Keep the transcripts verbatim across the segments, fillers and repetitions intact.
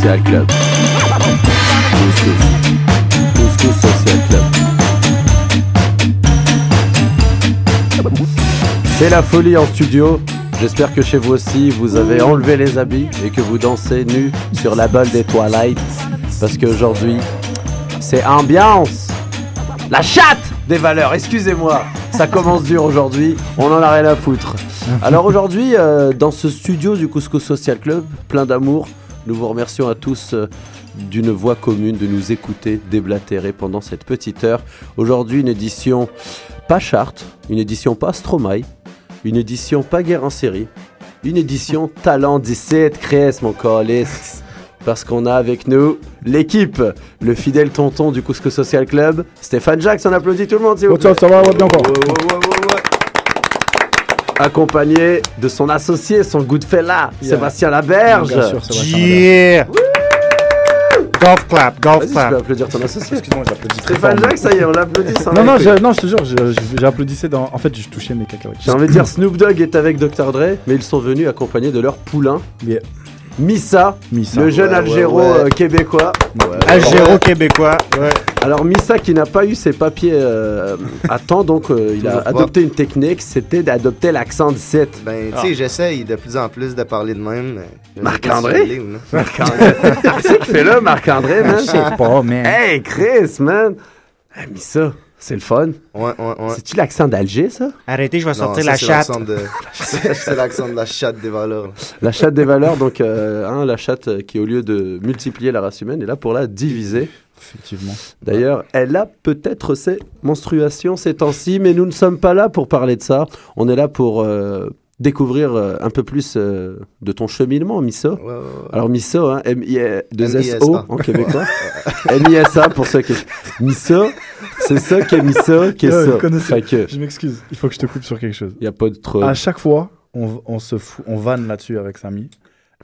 Social Club. Cousco Social Club. C'est la folie en studio. J'espère que chez vous aussi, vous avez enlevé les habits et que vous dansez nus sur la balle des Twilight. Parce qu'aujourd'hui, c'est ambiance. La chatte des valeurs, excusez-moi. Ça commence dur aujourd'hui, on en a rien à foutre. Alors aujourd'hui, euh, dans ce studio du Cousco Social Club, plein d'amour, nous vous remercions à tous euh, d'une voix commune de nous écouter déblatérer pendant cette petite heure. Aujourd'hui, une édition pas charte, une édition pas Stromae, une édition pas guerre en série, une édition talent dix-sept, Chris, mon colis. Parce qu'on a avec nous l'équipe, le fidèle tonton du Cousco Social Club, Stéphane Jacques. On applaudit tout le monde, s'il vous plaît. Ça va, ça va, encore. Accompagné de son associé, son goodfella, yeah. Sébastien Laberge. Bien sûr, Sébastien yeah. Laberge. Golf clap, golf Vas-y, clap. Tu peux applaudir ton associé. Excuse-moi, j'applaudis. Stéphane Jacques, ça y est, on l'applaudit sans Non, non je, non, je te jure, je, je, j'applaudissais dans. En fait, je touchais mes cacahuètes. J'ai envie de dire, Snoop Dogg est avec docteur Dre, mais ils sont venus accompagnés de leur poulain. Yeah. Missa, Missa, le jeune ouais, Algéro-Québécois. Ouais, ouais. euh, Algéro-Québécois, ouais. Alors Missa qui n'a pas eu ses papiers euh, à temps, donc euh, il a adopté une technique, c'était d'adopter l'accent dix-sept. Ben, tu sais, ah. j'essaye de plus en plus de parler de même. Marc-André? Marc-André. Qu'est-ce qu'il fait là, Marc-André, man? Je sais pas, man. Hey, Chris, man! Ah, Missa. C'est le fun. Ouais, ouais, ouais. C'est-tu l'accent d'Alger, ça? Arrêtez, je vais non, sortir ça, la c'est chatte. L'accent de... c'est, c'est l'accent de la chatte des valeurs. La chatte des valeurs, donc euh, hein, la chatte qui, au lieu de multiplier la race humaine, est là pour la diviser. Effectivement. D'ailleurs, elle a peut-être ses menstruations ces temps-ci, mais nous ne sommes pas là pour parler de ça. On est là pour euh, découvrir euh, un peu plus euh, de ton cheminement, Misso. Ouais, ouais, ouais. Alors, Misso, hein, M I S O en québécois. M I S A pour ceux qui... Misso... C'est ça qui est mis ça, qui est ça. Enfin que... Je m'excuse, il faut que je te coupe sur quelque chose. Il n'y a pas de trop. À chaque fois, on, on se fout, on vanne là-dessus avec Samy.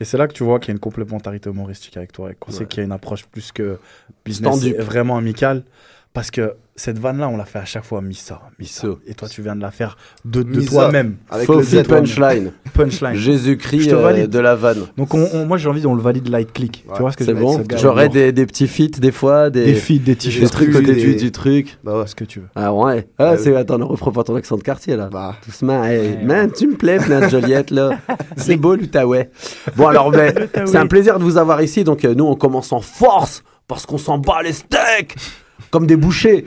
Et c'est là que tu vois qu'il y a une complémentarité humoristique avec toi. Et qu'on ouais. sait qu'il y a une approche plus que business, Standup. Vraiment amicale. Parce que cette vanne-là, on l'a fait à chaque fois, Missa, Missa. Et toi, tu viens de la faire de, de toi-même. Avec Faux le punchline. punchline. Jésus-Christ euh, de la vanne. Donc, on, on, moi, j'ai envie qu'on le valide light click. Ouais. Tu vois ce que c'est bon. J'aurais des, des petits feats, des fois. Des, des feats, des t-shirts. Des trucs des... côté du, du truc. Bah ouais, ce que tu veux. Ah ouais. Ah, ah, c'est... Oui. Attends, ne reprends pas ton accent de quartier, là. Bah. Doucement. Hey, ouais. Man, tu me plais, Fnat Joliette, là. C'est beau, l'Outaouais. Bon, alors, ben, c'est un plaisir de vous avoir ici. Donc, euh, nous, on commence en force parce qu'on s'en bat les steaks. Comme des bouchers.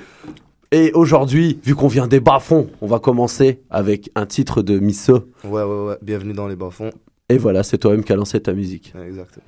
Et aujourd'hui, vu qu'on vient des bas-fonds, on va commencer avec un titre de Missa. Ouais, ouais, ouais. Bienvenue dans les bas-fonds. Et voilà, c'est toi-même qui a lancé ta musique. Ouais, exactement.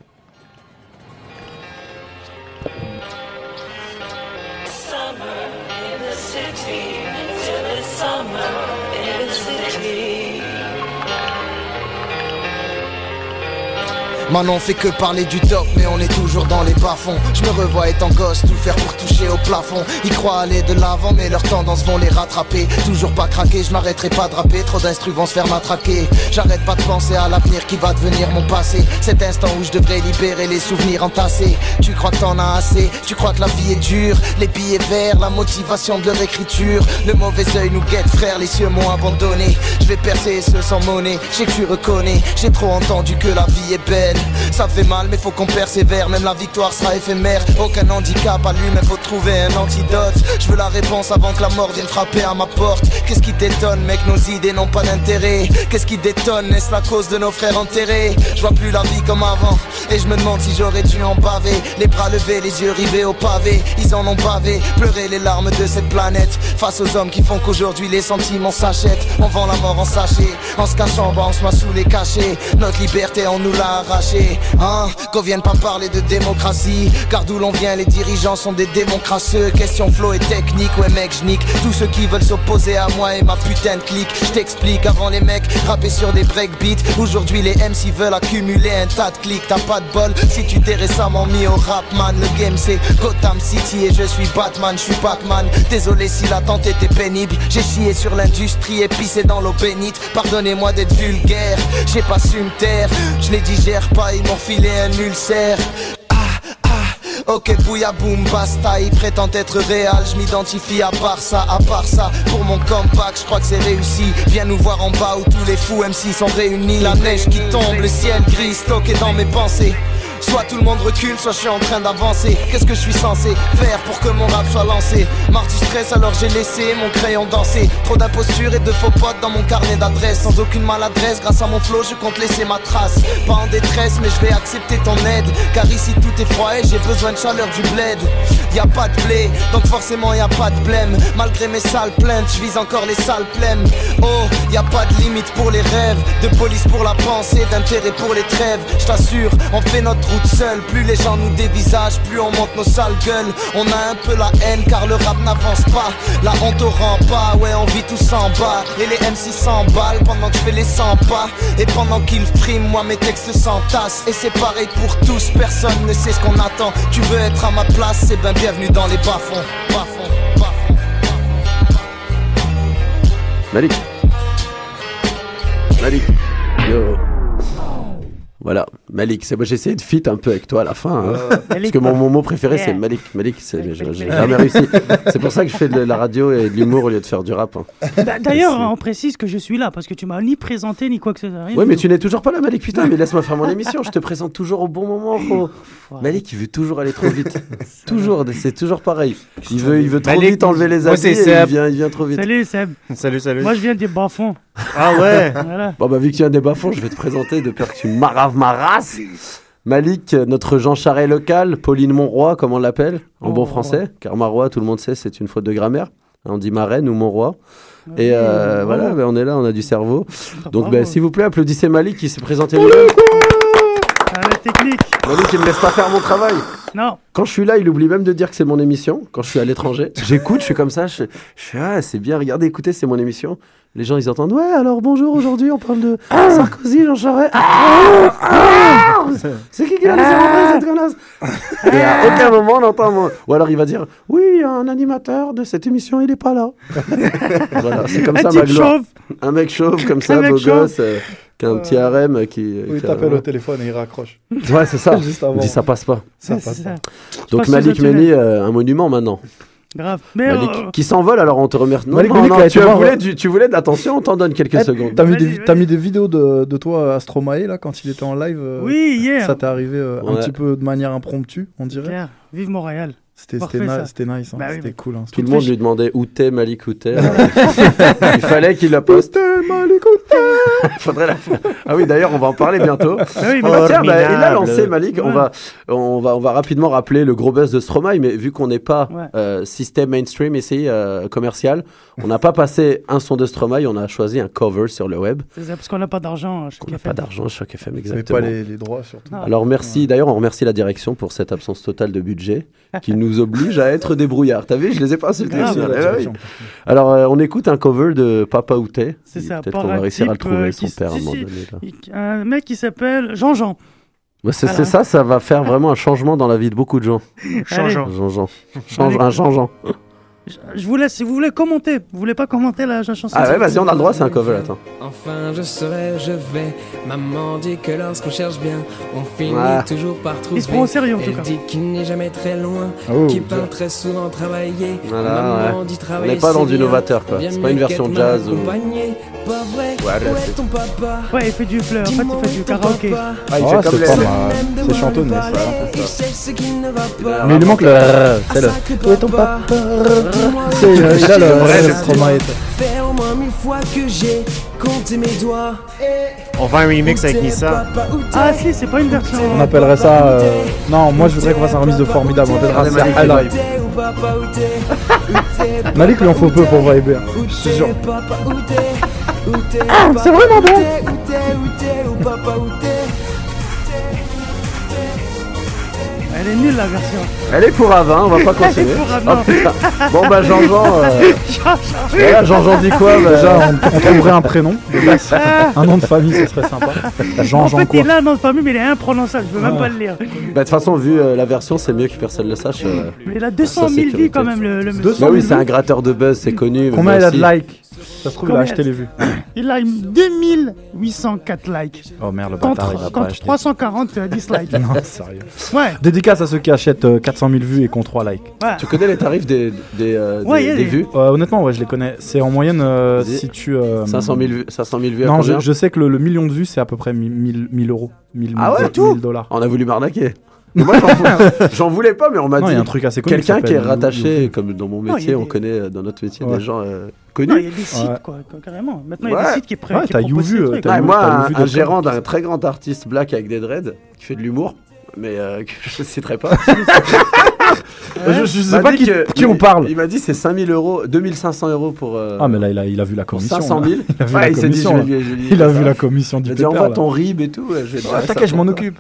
Maintenant on fait que parler du top, mais on est toujours dans les bas-fonds. Je me revois étant gosse, tout faire pour toucher au plafond. Ils croient aller de l'avant, mais leurs tendances vont les rattraper. Toujours pas craquer, je m'arrêterai pas de rapper. Trop d'instrus vont se faire matraquer. J'arrête pas de penser à l'avenir qui va devenir mon passé. Cet instant où je devrais libérer les souvenirs entassés. Tu crois que t'en as assez, tu crois que la vie est dure. Les billets verts, la motivation de leur écriture. Le mauvais œil nous guette, frère, les cieux m'ont abandonné. Je vais percer ceux sans monnaie, j'ai que tu reconnais. J'ai trop entendu que la vie est belle. Ça fait mal mais faut qu'on persévère. Même la victoire sera éphémère. Aucun handicap à lui mais faut trouver un antidote. Je veux la réponse avant que la mort vienne frapper à ma porte. Qu'est-ce qui détonne mec, nos idées n'ont pas d'intérêt. Qu'est-ce qui détonne, est-ce la cause de nos frères enterrés. Je vois plus la vie comme avant. Et je me demande si j'aurais dû en baver. Les bras levés, les yeux rivés au pavé. Ils en ont bavé, pleurer les larmes de cette planète. Face aux hommes qui font qu'aujourd'hui les sentiments s'achètent. On vend la mort en sachet. En se cachant bas on se met sous les cachets. Notre liberté on nous l'a arraché. Hein, qu'on vienne pas parler de démocratie. Car d'où l'on vient, les dirigeants sont des démocracieux. Question flow et technique, ouais mec, j'nique tous ceux qui veulent s'opposer à moi et ma putain de clique. J't'explique, avant les mecs rappaient sur des breakbeats. Aujourd'hui les M C veulent accumuler un tas de clics. T'as pas de bol, si tu t'es récemment mis au rap man. Le game c'est Gotham City et je suis Batman, je suis Pac-Man. Désolé si l'attente était pénible. J'ai chié sur l'industrie et pissé dans l'eau bénite. Pardonnez-moi d'être vulgaire, j'ai pas su me taire. Je les digère pas, ils m'ont filé un ulcère. Ok, bouya boum, basta, ils prétendent être réels. Je m'identifie à part ça, à part ça. Pour mon comeback, je crois que c'est réussi. Viens nous voir en bas où tous les fous M C sont réunis. La neige qui tombe, le ciel gris, stocké dans mes pensées. Soit tout le monde recule, soit je suis en train d'avancer. Qu'est-ce que je suis censé faire pour que mon rap soit lancé? Marre du stress, alors j'ai laissé mon crayon danser. Trop d'imposture et de faux potes dans mon carnet d'adresse. Sans aucune maladresse, grâce à mon flow, je compte laisser ma trace. Pas en détresse, mais je vais accepter ton aide. Car ici tout est froid et j'ai besoin de chaleur du bled. Y'a pas de blé, donc forcément y'a pas de blême. Malgré mes sales plaintes, je vise encore les sales plaines. Oh, y'a pas de limite pour les rêves, de police pour la pensée, d'intérêt pour les trêves. Je t'assure, on fait notre route seul. Plus les gens nous dévisagent, plus on monte nos sales gueules. On a un peu la haine car le rap n'avance pas. La honte au rempart, ouais on vit tous en bas. Et les M C s'emballent pendant que je fais les cent pas. Et pendant qu'ils friment, moi mes textes s'entassent. Et c'est pareil pour tous, personne ne sait ce qu'on attend. Tu veux être à ma place, c'est ben bienvenue dans les bas-fonds. Bas-fonds, bas-fonds. Malik. Malik. Yo. Voilà, Malik, c'est moi, j'ai essayé de fit un peu avec toi à la fin. Hein. Euh, parce Malik, que mon moment préféré, yeah. c'est Malik. Malik, c'est, j'ai, j'ai jamais réussi. C'est pour ça que je fais de la radio et de l'humour au lieu de faire du rap. Hein. D'ailleurs, on précise que je suis là parce que tu m'as ni présenté ni quoi que ce soit. Oui, mais tu n'es toujours pas là, Malik. Putain, mais laisse-moi faire mon émission. Je te présente toujours au bon moment. Faut... Wow. Malik, il veut toujours aller trop vite. toujours, c'est toujours pareil. Il veut, il veut trop Malik, vite enlever les habits. Il vient, il vient trop vite. Salut, Seb. Salut, salut. Moi, je viens des bas-fonds. Ah ouais. Voilà. Bon bah vu que tu as des bas-fonds, je vais te présenter de peur que tu m'arraves ma race. Malik, notre Jean Charest local, Pauline Monroy, comme on l'appelle en oh, bon français, ouais. Car Marois, tout le monde sait, c'est une faute de grammaire. On dit Marraine ou Monroy. Ouais, et euh, ouais. voilà, bah, on est là, on a du cerveau. Ah, donc bah, s'il vous plaît, applaudissez Malik qui s'est présenté. Malik, Malik, il me laisse pas faire mon travail. Non. Quand je suis là, il oublie même de dire que c'est mon émission. Quand je suis à l'étranger, j'écoute, je suis comme ça, je, je suis ah c'est bien, regardez, écoutez, c'est mon émission. Les gens ils entendent ouais alors bonjour aujourd'hui on parle de ah, Sarkozy, Jean Charest. Ah, ah, c'est qui qui a ah, les cette connasse ah, et à aucun moment on entend moi. Ou alors il va dire oui un animateur de cette émission il est pas là. Voilà c'est comme un ça ma gloire. Un mec chauve comme ça beau gosse. Euh... Qu'un euh... petit harem qui... Oui, il t'appelle au téléphone et il raccroche. Ouais, c'est ça. Il dit ça passe pas. Ça ouais, passe pas. Donc Malik Meni, euh, un monument maintenant. Grave. Mais Malik, euh... qui s'envole, alors on te remercie. Malik, non, Malik, non, Malik, non, tu, voulais, tu, tu voulais de l'attention, on t'en donne quelques hey, secondes. T'as, vas-y, mis, des, vas-y. T'as mis des vidéos de, de toi à Stromae, là, quand il était en live. Euh, oui, hier. Yeah. Ça t'est arrivé euh, ouais. un petit peu de manière impromptue, on dirait. Yeah. Vive Montréal. C'était, Parfait, c'était, na- c'était nice, hein. bah, c'était oui, cool. Hein. Tout le monde lui demandait où t'es Malik, où t'es. Il fallait qu'il la poste. Où t'es Malik, où t'es. Faudrait la... Ah oui, d'ailleurs, on va en parler bientôt. Oui, bah, tiens, bah, il a lancé Malik. Ouais. On, va, on, va, on va rapidement rappeler le gros buzz de Stromae, mais vu qu'on n'est pas ouais. euh, système mainstream ici, euh, commercial, on n'a pas passé un son de Stromae, on a choisi un cover sur le web. C'est ça, parce qu'on n'a pas d'argent. On n'a pas d'argent, Choc F M, exactement. Mais pas les, les droits, surtout. Non. Alors merci, ouais. d'ailleurs, on remercie la direction pour cette absence totale de budget qui nous oblige à être débrouillards. T'as vu, je les ai pas insultés. Ah, ouais. Alors, euh, on écoute un cover de Papa Outai. C'est ça, peut-être qu'on va réussir à le trouver, son père, à un moment donné. Là. Un mec qui s'appelle Jean-Jean. Bah, c'est, c'est ça, ça va faire vraiment un changement dans la vie de beaucoup de gens. Jean-Jean. Jean-Jean. Change, un Jean-Jean. Je vous laisse, si vous voulez commenter, vous voulez pas commenter la, la chanson. Ah ouais, vas-y, on a le droit, c'est un cover, attends. Enfin, je serai, je vais. Maman dit que lorsqu'on cherche bien, on finit ouais. toujours par trouver. Ils se prend au sérieux, en tout cas. Elle dit qu'il n'est jamais très loin, oh, qu'il parle ouais. très souvent travailler. Voilà, Maman ouais. dit travailler. On n'est pas dans du novateur, quoi. C'est pas une version jazz ou. Pas vrai, ouais, ouais, ton papa. Ouais, il fait du fleur, en fait, il fait du karaoké. Ah, il oh, fait comme c'est les... C'est chantonne, mais ça. C'est ça. Mais il manque le... C'est le... Où est ton papa? C'est là le vrai Stromae. Fais au moins mille fois que j'ai compté mes doigts. On fait un remix avec Missa. Ah si, c'est pas une version. On appellerait ça... Euh... Non, moi je voudrais qu'on fasse un remix de Formidable. On appellerait ça High Life. Malik lui en faut peu pour vibrer. C'est sûr. Ah, c'est vraiment bon. Elle est nulle la version. Elle est pour Avin, on va pas continuer. Oh, bon bah Jean-Jean. Euh... Jean-Jean. Jean-Jean dit quoi bah... Déjà on, on trouverait un prénom. Un nom de famille, ce serait sympa. Jean-Jean quoi. En fait il a un nom de famille mais il est imprononçable, je peux ah. même pas le lire. Bah de toute façon vu euh, la version c'est mieux que personne le sache. Euh, mais il a deux cent mille vies quand même le, le monsieur. Bah oui c'est un gratteur de buzz, c'est connu. Combien il a de likes? Ça se trouve, il a acheté les vues. Il a deux mille huit cent quatre likes. Oh merde, le bâtard, il a pas acheté. trois cent quarante euh, dislikes. Non, sérieux. Ouais. Dédicace à ceux qui achètent euh, quatre cent mille vues et qui ont trois likes. Ouais. Tu connais les tarifs des, des, euh, ouais, des, des vues euh, honnêtement, ouais, je les connais. C'est en moyenne, euh, si tu... Euh, cinq cent mille vues, cinq cent mille vues à non, combien je, je sais que le, le million de vues, c'est à peu près mille euros. mille dollars. On a voulu m'arnaquer. Moi, j'en, j'en voulais pas, mais on m'a non, dit un truc assez quelqu'un cool, qui est rattaché, ou... comme dans mon métier, non, on des... connaît dans notre métier ouais. des gens euh, connus. Il y a des sites, ouais. quoi, carrément. Maintenant, il ouais. y a des sites qui prennent. Ouais, t'as Youvu. Ouais, ouais, moi, t'as un, un, un gérant d'un très grand artiste black avec des dreads qui fait de l'humour, mais euh, que je citerai pas. Ouais. Je, je sais m'a pas qui, que, qui on parle. Il m'a dit c'est cinq mille euros, deux mille cinq cents euros pour. Euh, ah, mais là, il a, il a vu la commission. cinq cent mille Il a vu, ouais, la, il commission, s'est dit, je, je, je, je, il a vu la commission du pépère. Il a dit envoie ton R I B et tout. Ouais, oh, t'inquiète, je m'en occupe.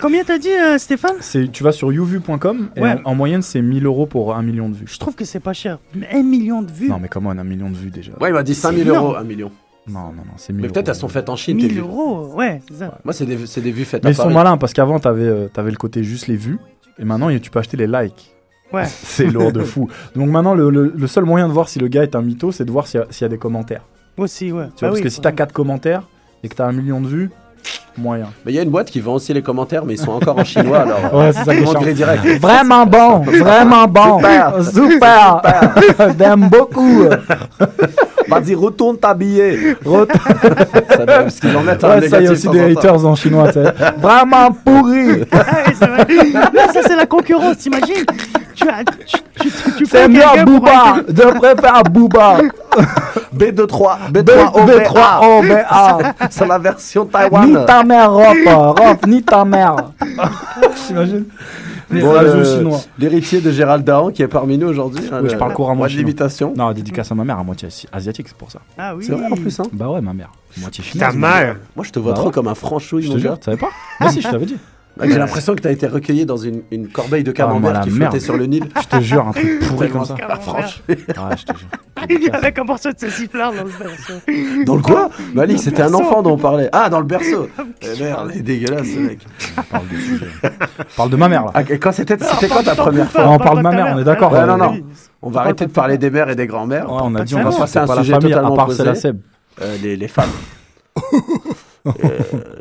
Combien t'as dit, euh, Stéphane ? C'est, tu vas sur youvu point com et ouais. en, en moyenne, c'est mille euros pour un million de vues. Je trouve que c'est pas cher. un million de vues ? Non, mais comment un million de vues déjà ? Ouais, il m'a dit cinq mille euros, un million. Non, non, non, c'est mille euros. Mais peut-être elles sont faites en Chine. mille euros, ouais, c'est ça. Moi, c'est des vues faites en Chine. Mais ils sont malins parce qu'avant, t'avais le côté juste les vues. Et maintenant, tu peux acheter les likes. Ouais. C'est lourd de fou. Donc maintenant, le, le, le seul moyen de voir si le gars est un mytho, c'est de voir s'il y a, s'il y a des commentaires. Aussi, ouais. Tu bah vois, oui, parce que si t'as quatre commentaires et que t'as un million de vues, moyen. Mais il y a une boîte qui vend aussi les commentaires, mais ils sont encore en chinois, alors. Ouais, c'est ça qui est direct. Vraiment bon, vraiment bon. Super, super. super. J'aime beaucoup. Vas-y, retourne t'habiller. Retourne. Ça donne, parce qu'ils en mettent un négatif. Ça, il y a aussi des haters en chinois, tu sais. Vraiment pourri. Ça, c'est la concurrence, t'imagines ? Tu as, tu, tu, tu, tu c'est mieux Booba. Un... Je préfère Booba. B vingt-trois. B trois O B A. C'est la version Taïwan. Ni ta mère, Rop. Rop, ni ta mère. T'imagines ? Bon, euh, l'héritier de Gérald Daran qui est parmi nous aujourd'hui. Oui, hein, je parle couramment chinois. L'imitation. Non, dédicace à ma mère, à moitié asiatique, c'est pour ça. Ah oui. C'est vrai en plus, hein. Bah ouais, ma mère. Moitié chinoise. Ta mère. Moi, je te vois bah trop ouais. comme un franchouille. Je te jure, tu savais pas ? Moi si, je t'avais dit. J'ai l'impression que t'as été recueilli dans une, une corbeille de camembert ah, qui flottait sur le Nil. Je te jure, un truc pourri comme ça. Ah, franchement. Ah, je te jure. Il y avait un morceau de sauciflard dans le berceau. Dans le quoi ? Malik, c'était un enfant dont on parlait. Ah, dans le berceau. Eh merde, il est dégueulasse ce mec. On parle de sujet. On parle de ma mère là. Ah, quand c'était c'était quand ta première fois ? On parle de ma mère, on est d'accord. Ouais, non, non. On va arrêter de parler des mères et des grands-mères. On a dit on va se passer un sujet totalement opposé. Les femmes.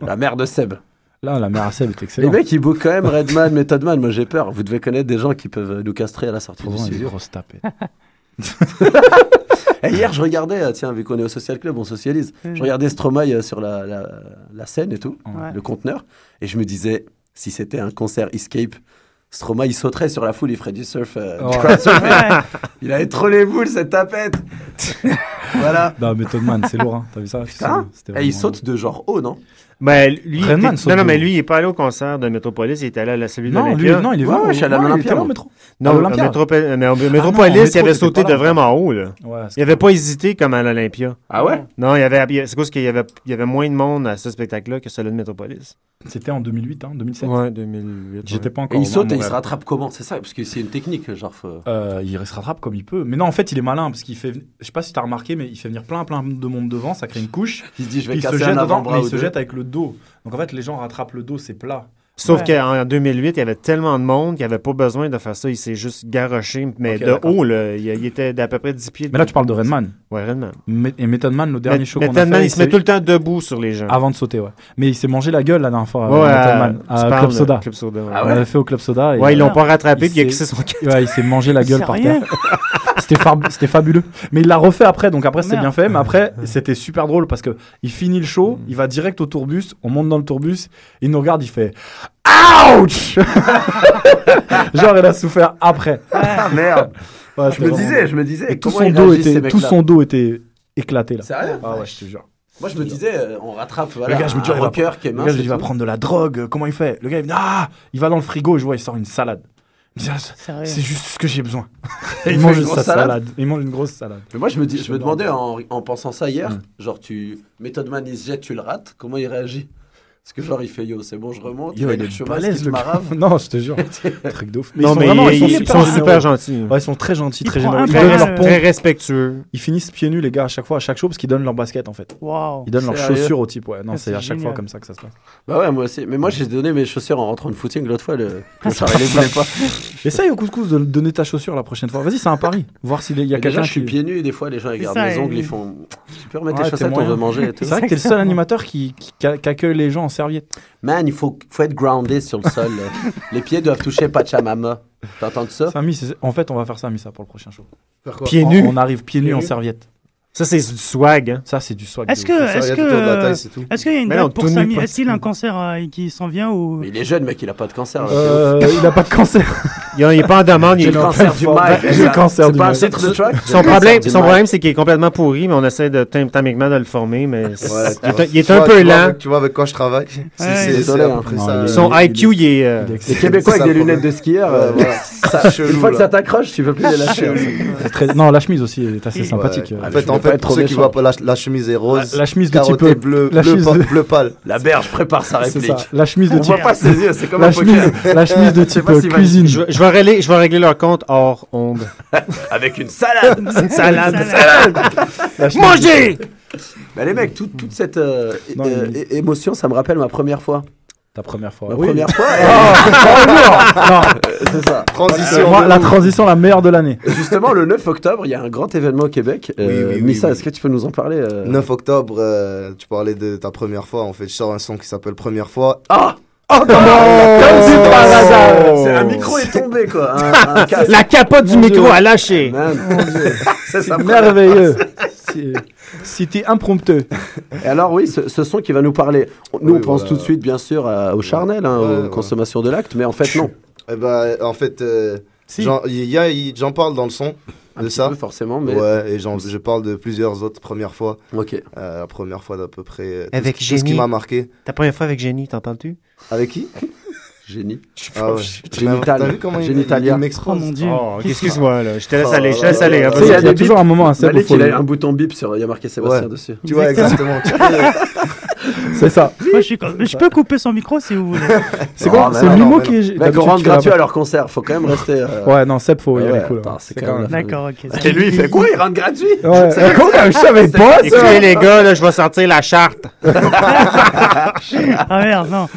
La mère de Seb. Là, la mère à Seb est excellente. Les mecs, ils bookent quand même Redman, Method Man. Moi, j'ai peur. Vous devez connaître des gens qui peuvent nous castrer à la sortie du studio. Et hier, je regardais, tiens, vu qu'on est au Social Club, on socialise. Mmh. Je regardais Stromae sur la, la, la scène et tout, ouais. le conteneur. Et je me disais, si c'était un concert Escape, Stromae, il sauterait sur la foule, il ferait du surf. Euh, oh. ouais. Il avait trop les boules, cette tapette. Voilà. Non, Method Man, c'est lourd. Hein. T'as vu ça ? Putain. Et il saute de genre haut, non ? Mais lui, Redman, non, non, mais lui, il est pas allé au concert de Metropolis, il est allé à la celui de l'Olympia. Non, il est venu ouais, à l'Olympia. Non, Metropolis, il avait sauté de vraiment haut. Là. Ouais, il avait pas hésité comme à l'Olympia. Ah ouais? Non, il y avait, c'est quoi, qu'il y avait, il y avait moins de monde à ce spectacle-là que celui de Metropolis. C'était en deux mille huit, hein, deux mille sept. Ouais, deux mille huit. J'étais pas encore. Et il saute et il se rattrape comment? C'est ça, parce que c'est une technique, genre. Euh, il se rattrape comme il peut. Mais non, en fait, il est malin, parce qu'il fait, je sais pas si t'as remarqué, mais il fait venir plein, plein de monde devant, ça crée une couche. Il se dit, je vais casser un avant-bras. Il se jette avec le dos. Donc en fait, les gens rattrapent le dos, c'est plat. Sauf ouais. qu'en deux mille huit, il y avait tellement de monde qu'il n'y avait pas besoin de faire ça. Il s'est juste garoché, mais okay, de d'accord. haut, là, il, il était d'à peu près dix pieds. Mais là, tu parles de Redman. Ouais, Redman. Me- et Method Man, le dernier Me- show Method qu'on a Man, fait. Il, il se met tout le temps debout sur les gens. Avant de sauter, ouais. Mais il s'est mangé la gueule la dernière fois. Ouais, Method Man. À, à Club Soda. Club Soda ouais. ah ouais. On l'avait fait au Club Soda. Et ouais, ils l'ont pas rattrapé, il puis il a kissé son cœur. Ouais, il s'est mangé la gueule par terre. C'était, fab- c'était fabuleux. Mais il l'a refait après, donc après, oh, c'était bien fait. Mais après, c'était super drôle parce qu'il finit le show, il va direct au tourbus, on monte dans le tourbus, il nous regarde, il fait. Ouch! Genre, il a souffert après. Ah merde! Ouais, je me vraiment... disais, je me disais. Et tout son dos était, tout son dos était éclaté là. Sérieux? Ah ouais, je te jure. Moi, je, je me disais, on rattrape. Voilà, le gars, je me dis, un rocker qui est mince. Le gars, je dis, il va prendre de la drogue. Comment il fait? Le gars, il me dit, ah! Il va dans le frigo et je vois, il sort une salade. C'est, c'est juste ce que j'ai besoin. Il, il mange une grosse salade. salade. Il mange une grosse salade. Mais moi, je me, dis, je me demandais en, en pensant ça hier, mmh. genre, tu. Method Man, il se jette, tu le rates. Comment il réagit? Parce que genre il fait yo c'est bon je remonte yo, il est balèze le marave. Non je te jure truc d'ouf mais non, ils sont, mais vraiment, ils, ils sont, ils sont super gentils ouais ils sont très gentils ils très généreux ils donnent leur pompe très respectueux ils finissent pieds nus les gars à chaque fois à chaque show parce qu'ils donnent leur basket en fait wow, ils donnent leurs chaussures au type ouais non c'est, c'est à chaque génial. Fois comme ça que ça se passe bah ouais moi aussi mais moi j'ai donné mes chaussures en rentrant de footing l'autre fois le clochard il les voulait pas essaye au couscous de donner ta chaussure la prochaine fois vas-y c'est un pari voir s'il y a quelqu'un je suis pieds nus et des fois les gens ils gardent mes ongles ils font tu peux remettre tes chaussettes on veut manger c'est vrai que t'es le seul animateur qui accueille les gens serviette. Man, il faut, faut être groundé sur le sol. Les pieds doivent toucher Pachamama. T'entends ça? Samy, en fait, on va faire ça, Missa, pour le prochain show. Pieds nus. On arrive pieds nus en serviette. Ça, c'est du swag, hein. Ça, c'est du swag. Est-ce que, est-ce que, est-ce qu'il y a une date pour Samy? Est-ce qu'il a un cancer euh, qui s'en vient ou? Mais il est jeune, mec, il a pas de cancer. Euh, il a pas de cancer. Il est pas en demande. Il a le cancer du mal. Il a le cancer du mal. C'est pas un titre de track? Son problème, son problème, c'est qu'il est complètement pourri, mais on essaie de, timidement de le former, mais il est un peu lent. Tu vois avec quoi je travaille? C'est ça. Son I Q, il est, les Québécois avec des lunettes de skieur, une fois que ça t'accroche, tu veux plus les lâcher. Non, la chemise aussi est assez sympathique. Pour, pour ceux méchant. Qui voient pas, la, la chemise est rose, la, la chemise de type bleu, bleu, bleu, bleu pâle. Laberge prépare sa réplique. La chemise de type. On voit pas ses yeux, c'est comme un poker. La chemise de type cuisine. Je, je vais régler, je vais régler leur compte hors onde. Avec une salade, une salade, une salade. Mangez. Bah les mecs, toute toute cette euh, non, euh, mais... émotion, ça me rappelle ma première fois. La première fois. La oui. première fois. Et... non, c'est ça. Transition. Moi, la transition la meilleure de l'année. Justement, le neuf octobre, il y a un grand événement au Québec. Oui, euh, oui, Missa, oui, est-ce oui. que tu peux nous en parler euh... neuf octobre, euh, tu parlais de ta première fois. En fait, je sors un son qui s'appelle Première fois. Ah oh, non, oh, oh, c'est un micro est tombé quoi. Un, un la capote du mon micro Dieu. A lâché. Man, c'est ça, merveilleux. C'était impromptu. Et alors oui, ce, ce son qui va nous parler. Nous oui, on pense voilà. tout de suite bien sûr à, au charnel, hein, ouais, aux ouais. consommations de l'acte, mais en fait non. Eh ben en fait, euh, si. j'en, y a, y, j'en parle dans le son un de ça. Peu, forcément, mais ouais. Et j'en, je parle de plusieurs autres premières fois. Ok. Euh, la première fois d'à peu près. Avec Jenny. Ce qui m'a marqué. Ta première fois avec Jenny, t'entends-tu? Avec qui? Génie. Ah ouais. Génital. T'as vu comment il, il m'exprime? Oh mon Dieu. Oh, excuse-moi, là. Je te laisse oh, aller. Je te laisse aller. Hein, il y a, y a toujours un moment. Hein, Malik, il a un bouton bip sur. Il y a marqué Sébastien ouais. dessus. Tu vois, exactement. C'est ça. Moi, je, suis... je peux couper son micro si vous voulez. C'est quoi? C'est Mimo qui est. D'accord, on rentre gratuit à leur concert. Faut quand même rester. Ouais, non, Seb, faut y aller. C'est quand même. D'accord, ok. Et lui, il fait quoi? Il rentre gratuit? Je savais pas. Écoutez, les gars, là, je vais sortir la charte. Ah merde, non.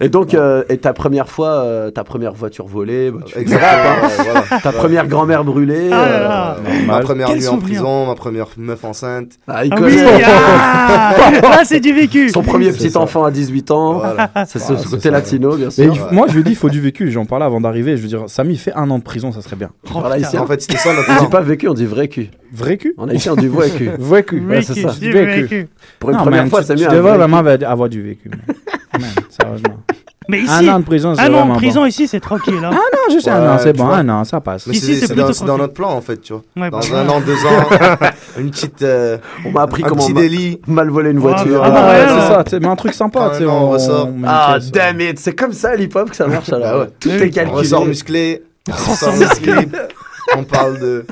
Et donc, et ta première. Première fois, euh, ta première voiture volée, bah, exactement, ouais, voilà. Ta première grand-mère brûlée, ah là là. Euh, ma première Quel nuit souvenir. En prison, ma première meuf enceinte. Ah, il ah oui, ah ah, c'est du vécu. Son premier c'est petit ça. Enfant à dix-huit ans, voilà. C'est ce ah, côté c'est latino, bien sûr. Mais, ouais. Moi, je lui dis, il faut du vécu. J'en parlais avant d'arriver. Je veux dire, Samy, fait un an de prison, ça serait bien. Oh, voilà, ici, en fait, c'était ça. Notre on dit pas vécu, on dit vrai cul. Vrai cul. On a ici on dit vrai cul. Vrai cul. Ouais, c'est ça. Vécu. Pour une première fois, Samy. Tu devrais vraiment avoir du vécu. Sérieusement. Mais ici, un an de prison, c'est ah non, prison bon. Ici, c'est tranquille. Hein. Ah non, je sais, ouais, ah non, c'est bon, ah non, ça passe. Mais ici, c'est, c'est, c'est, dans, c'est dans notre plan, en fait, tu vois. Ouais, dans un an, deux ans, une petite... Euh, on m'a appris un comment petit ma... délit. Mal voler une voiture. Ah, ah, ah ouais, ouais, c'est ça, c'est, mais un truc sympa. On, on ressort. On... Ah, damn it, c'est comme ça, l'hip-hop, que ça marche, alors. Ah ouais. Tout est calculé. On ressort musclé, on ressort musclé. On parle de,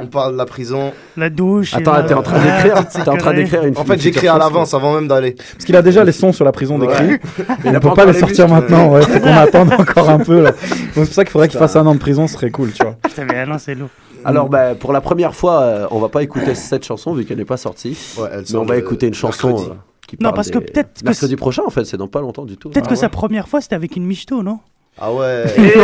on parle de la prison. La douche. Attends, là, t'es en train ouais, d'écrire. T'es en train d'écrire une. En fait, j'écris à l'avance avant même d'aller. Parce qu'il a déjà les sons sur la prison d'écrit. Il ne peut pas les sortir muscles, maintenant. Ouais, faut qu'on attende encore un peu. Là. Donc c'est pour ça qu'il faudrait qu'il fasse un an de prison, ce serait cool, tu vois. Putain, mais non, c'est lourd. Alors, bah, pour la première fois, euh, on va pas écouter cette chanson vu qu'elle n'est pas sortie. Ouais, elle mais on va écouter une chanson. Euh, qui non, parle parce des... que peut-être. Mercredi prochain, en fait, c'est dans pas longtemps du tout. Peut-être que sa première fois, c'était avec une michto, non? Ah ouais. Oh,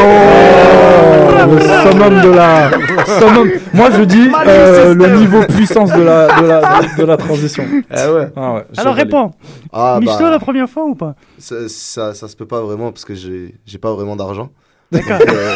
le summum de la summum. Moi je dis euh, le niveau puissance de la de la de la transition. Ah ouais. Ah ouais. Alors réponds. Ah, Michto bah, la première fois ou pas? Ça, ça ça se peut pas vraiment parce que j'ai j'ai pas vraiment d'argent. D'accord. Euh...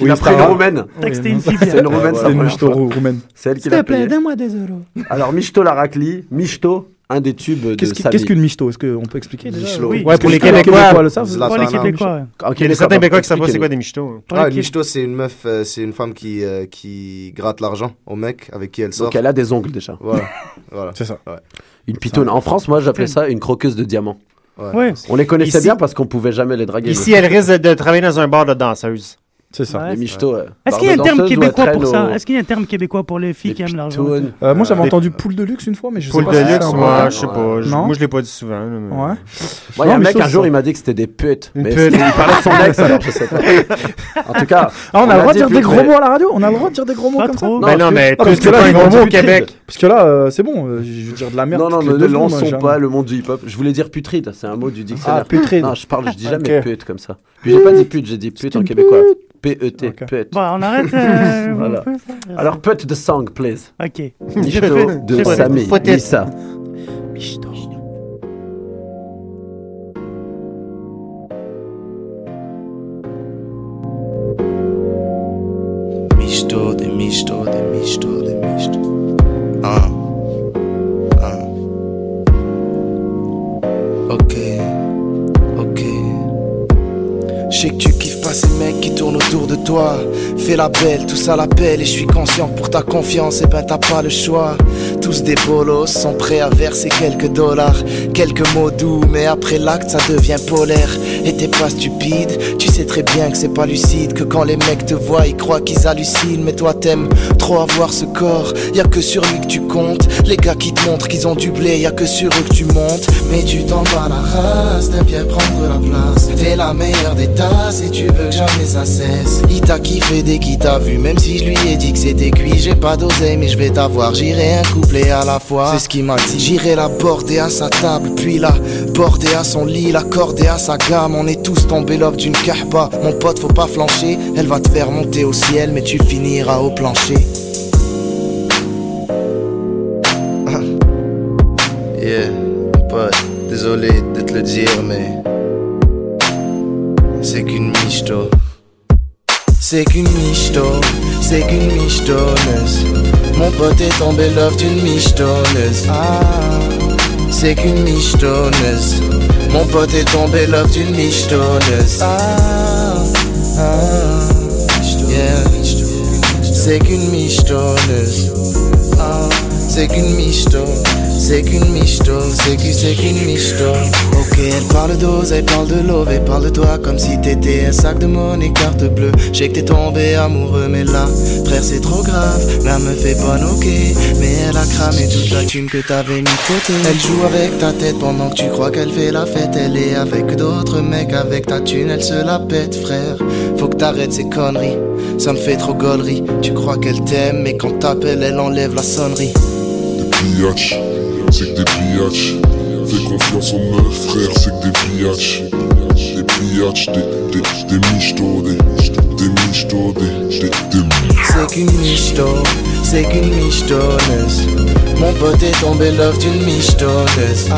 Il oui, a pris une roumaine. Oui, c'est une roumaine, c'est une Michto roumaine. C'est elle qui l'a payé. S'il te plaît, donne-moi des euros. Alors Michto la raclie, Michto. Un des tubes qu'est-ce de Samy. Qu'est-ce qu'une michto? Est-ce qu'on peut expliquer déjà? Oui. Ouais, pour les Québécois, le savent. Pour les Québécois. Il y a certains Québécois qui savent pas c'est quoi des michtos. Ah, une michto, c'est une meuf, euh, c'est une femme qui euh, qui gratte l'argent au mec avec qui elle sort. Donc elle a des ongles déjà. Voilà, voilà. C'est ça. Ouais. Une pitonne. En France, moi, j'appelais ça une croqueuse de diamants. Ouais. Ouais. On les connaissait ici, bien parce qu'on pouvait jamais les draguer. Ici, elle risque de travailler dans un bar de danseuse. C'est ça. Ouais, les michtos. Ouais. Est-ce qu'il y a un terme québécois pour ça? Est-ce qu'il y a un terme québécois pour les filles les qui aiment l'argent? Euh, moi j'avais les... entendu poule de luxe une fois, mais je poule sais pas. Poule de luxe, moi ouais, je sais pas. Je... Moi je l'ai pas dit souvent. Mais... Ouais. Il ouais, y a un mec un jour ça. Il m'a dit que c'était des putes. Une mais pute. Il parlait de son ex alors je sais pas. En tout cas, ah, on a le droit de dire des gros mots à la radio. On a le droit de dire des gros mots comme ça. Mais non mais parce que là les gros mots au Québec. Parce que là c'est bon, je veux dire de la merde. Non non ne lançons pas le monde du hip-hop. Je voulais dire putride, c'est un mot du dictionnaire. Putride. Non je parle, je dis jamais pute comme ça. Puis j'ai pas dit pute, j'ai dit pute en québécois. P E T, okay. Peut. Bon, on arrête. Euh, voilà. Alors, put the song, please. Ok. Michto de Samy. Missa. Michto. Michto, de Michto, de Michto, de Michto. Ah. Ah. Ok, ok. Je sais que tu kiffes pas ces mecs qui tournent autour de toi. Fais la belle, tout ça l'appelle. Et je suis conscient pour ta confiance, et ben t'as pas le choix. Tous des bolos, sont prêts à verser quelques dollars. Quelques mots doux, mais après l'acte ça devient polaire. Et t'es pas stupide, tu sais très bien que c'est pas lucide. Que quand les mecs te voient, ils croient qu'ils hallucinent. Mais toi t'aimes trop avoir ce corps, y'a que sur lui que tu comptes. Les gars qui te montrent qu'ils ont du blé, y'a que sur eux que tu montes. Mais tu t'en bats la race, t'aimes bien prendre la place. T'es la meilleure des tasses et tu veux que jamais ça cesse. Il t'a kiffé dès qu'il t'a vu, même si je lui ai dit que c'était cuit. J'ai pas d'oseille mais je vais t'avoir, j'irai un coup à la fois, c'est ce qu'il m'a dit. J'irai l'aborder à sa table, puis la border à son lit, l'accorder à sa gamme. On est tous tombés l'offre d'une kahba. Mon pote, faut pas flancher, elle va te faire monter au ciel, mais tu finiras au plancher. Ah. Yeah, mon pote, désolé de te le dire, mais c'est qu'une michto. C'est qu'une michto, c'est qu'une michtonneuse. Mon pote est tombé love d'une michtonneuse. Ah, c'est qu'une michtonneuse. Mon pote est tombé love d'une michtonneuse. Ah, ah, yeah. C'est qu'une michtonneuse. Ah, c'est qu'une michtonneuse. C'est qu'une michto, c'est qu'une, c'est qu'une michto. Ok, elle parle d'ose, elle parle de love, elle parle de toi comme si t'étais un sac de monnaie carte bleue. J'ai que t'es tombé amoureux, mais là, frère, c'est trop grave. La meuf est bonne, ok, mais elle a cramé toute la thune que t'avais mis de côté. Elle joue avec ta tête pendant que tu crois qu'elle fait la fête. Elle est avec d'autres mecs, avec ta thune, elle se la pète, frère. Faut que t'arrêtes ces conneries, ça me fait trop gaulerie. Tu crois qu'elle t'aime, mais quand t'appelles, elle enlève la sonnerie. C'est que des pillages, fais confiance aux meufs frère, c'est que des pillages. Des pillages, des, des, des michtos, des, des michtos, des, des, des... C'est qu'une michto, c'est qu'une michtonneuse. Mon pote est tombé love d'une michtonneuse. Ah,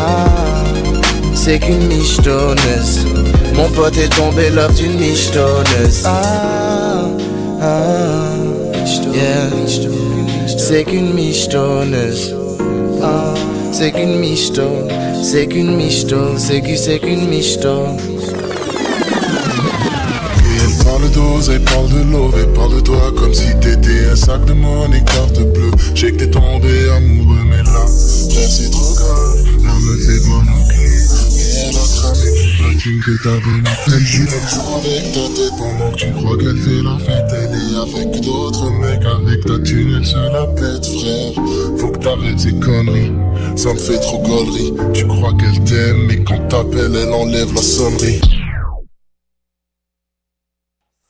c'est qu'une michtonneuse. Mon pote est tombé love d'une michtonneuse. Ah, ah, yeah. C'est qu'une michtonneuse. Ah, c'est qu'une michto, c'est qu'une michto, c'est qu'une, c'est qu'une michto. Et elle parle d'ose, elle parle de love, elle parle de toi comme si t'étais un sac de monnaie carte bleue. J'ai que t'es tombé amoureux, mais là, frère c'est trop grave. La meuf est bonne, ok, mais elle a cramé la thune que t'avais mis. Elle joue avec ta tête pendant que tu crois qu'elle fait la fête. Elle est avec d'autres mecs, avec ta thune elle se la pète, frère. Faut que t'arrêtes ces conneries, ça me fait trop gaulerie. Tu crois qu'elle t'aime, mais quand t'appelles, elle enlève la sonnerie.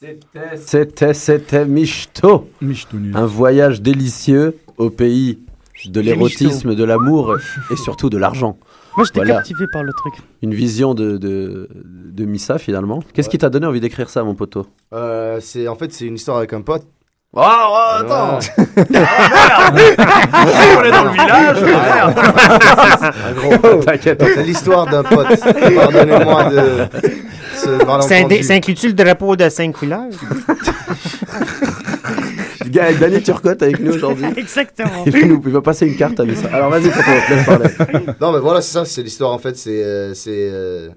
C'était, c'était, c'était Michto. Un voyage délicieux au pays de l'érotisme, de l'amour et surtout de l'argent. Moi j'étais voilà. captivé par le truc. Une vision de, de, de Missa finalement. Qu'est-ce ouais. qui t'a donné envie d'écrire ça mon poteau? euh, c'est, En fait c'est une histoire avec un pote. Oh, oh, attends! Oh merde! On est dans le village! Merde! Gros, t'inquiète, c'est l'histoire d'un pote. Pardonnez-moi de ce malentendu. Ça inclut-tu le drapeau de cinq villages? Le gars avec Daniel Turcotte avec nous aujourd'hui. Exactement. Il, nous, il va passer une carte avec ça. Alors vas-y, laisse parler. Non, mais voilà, c'est ça, c'est l'histoire en fait. C'est. Euh, c'est euh...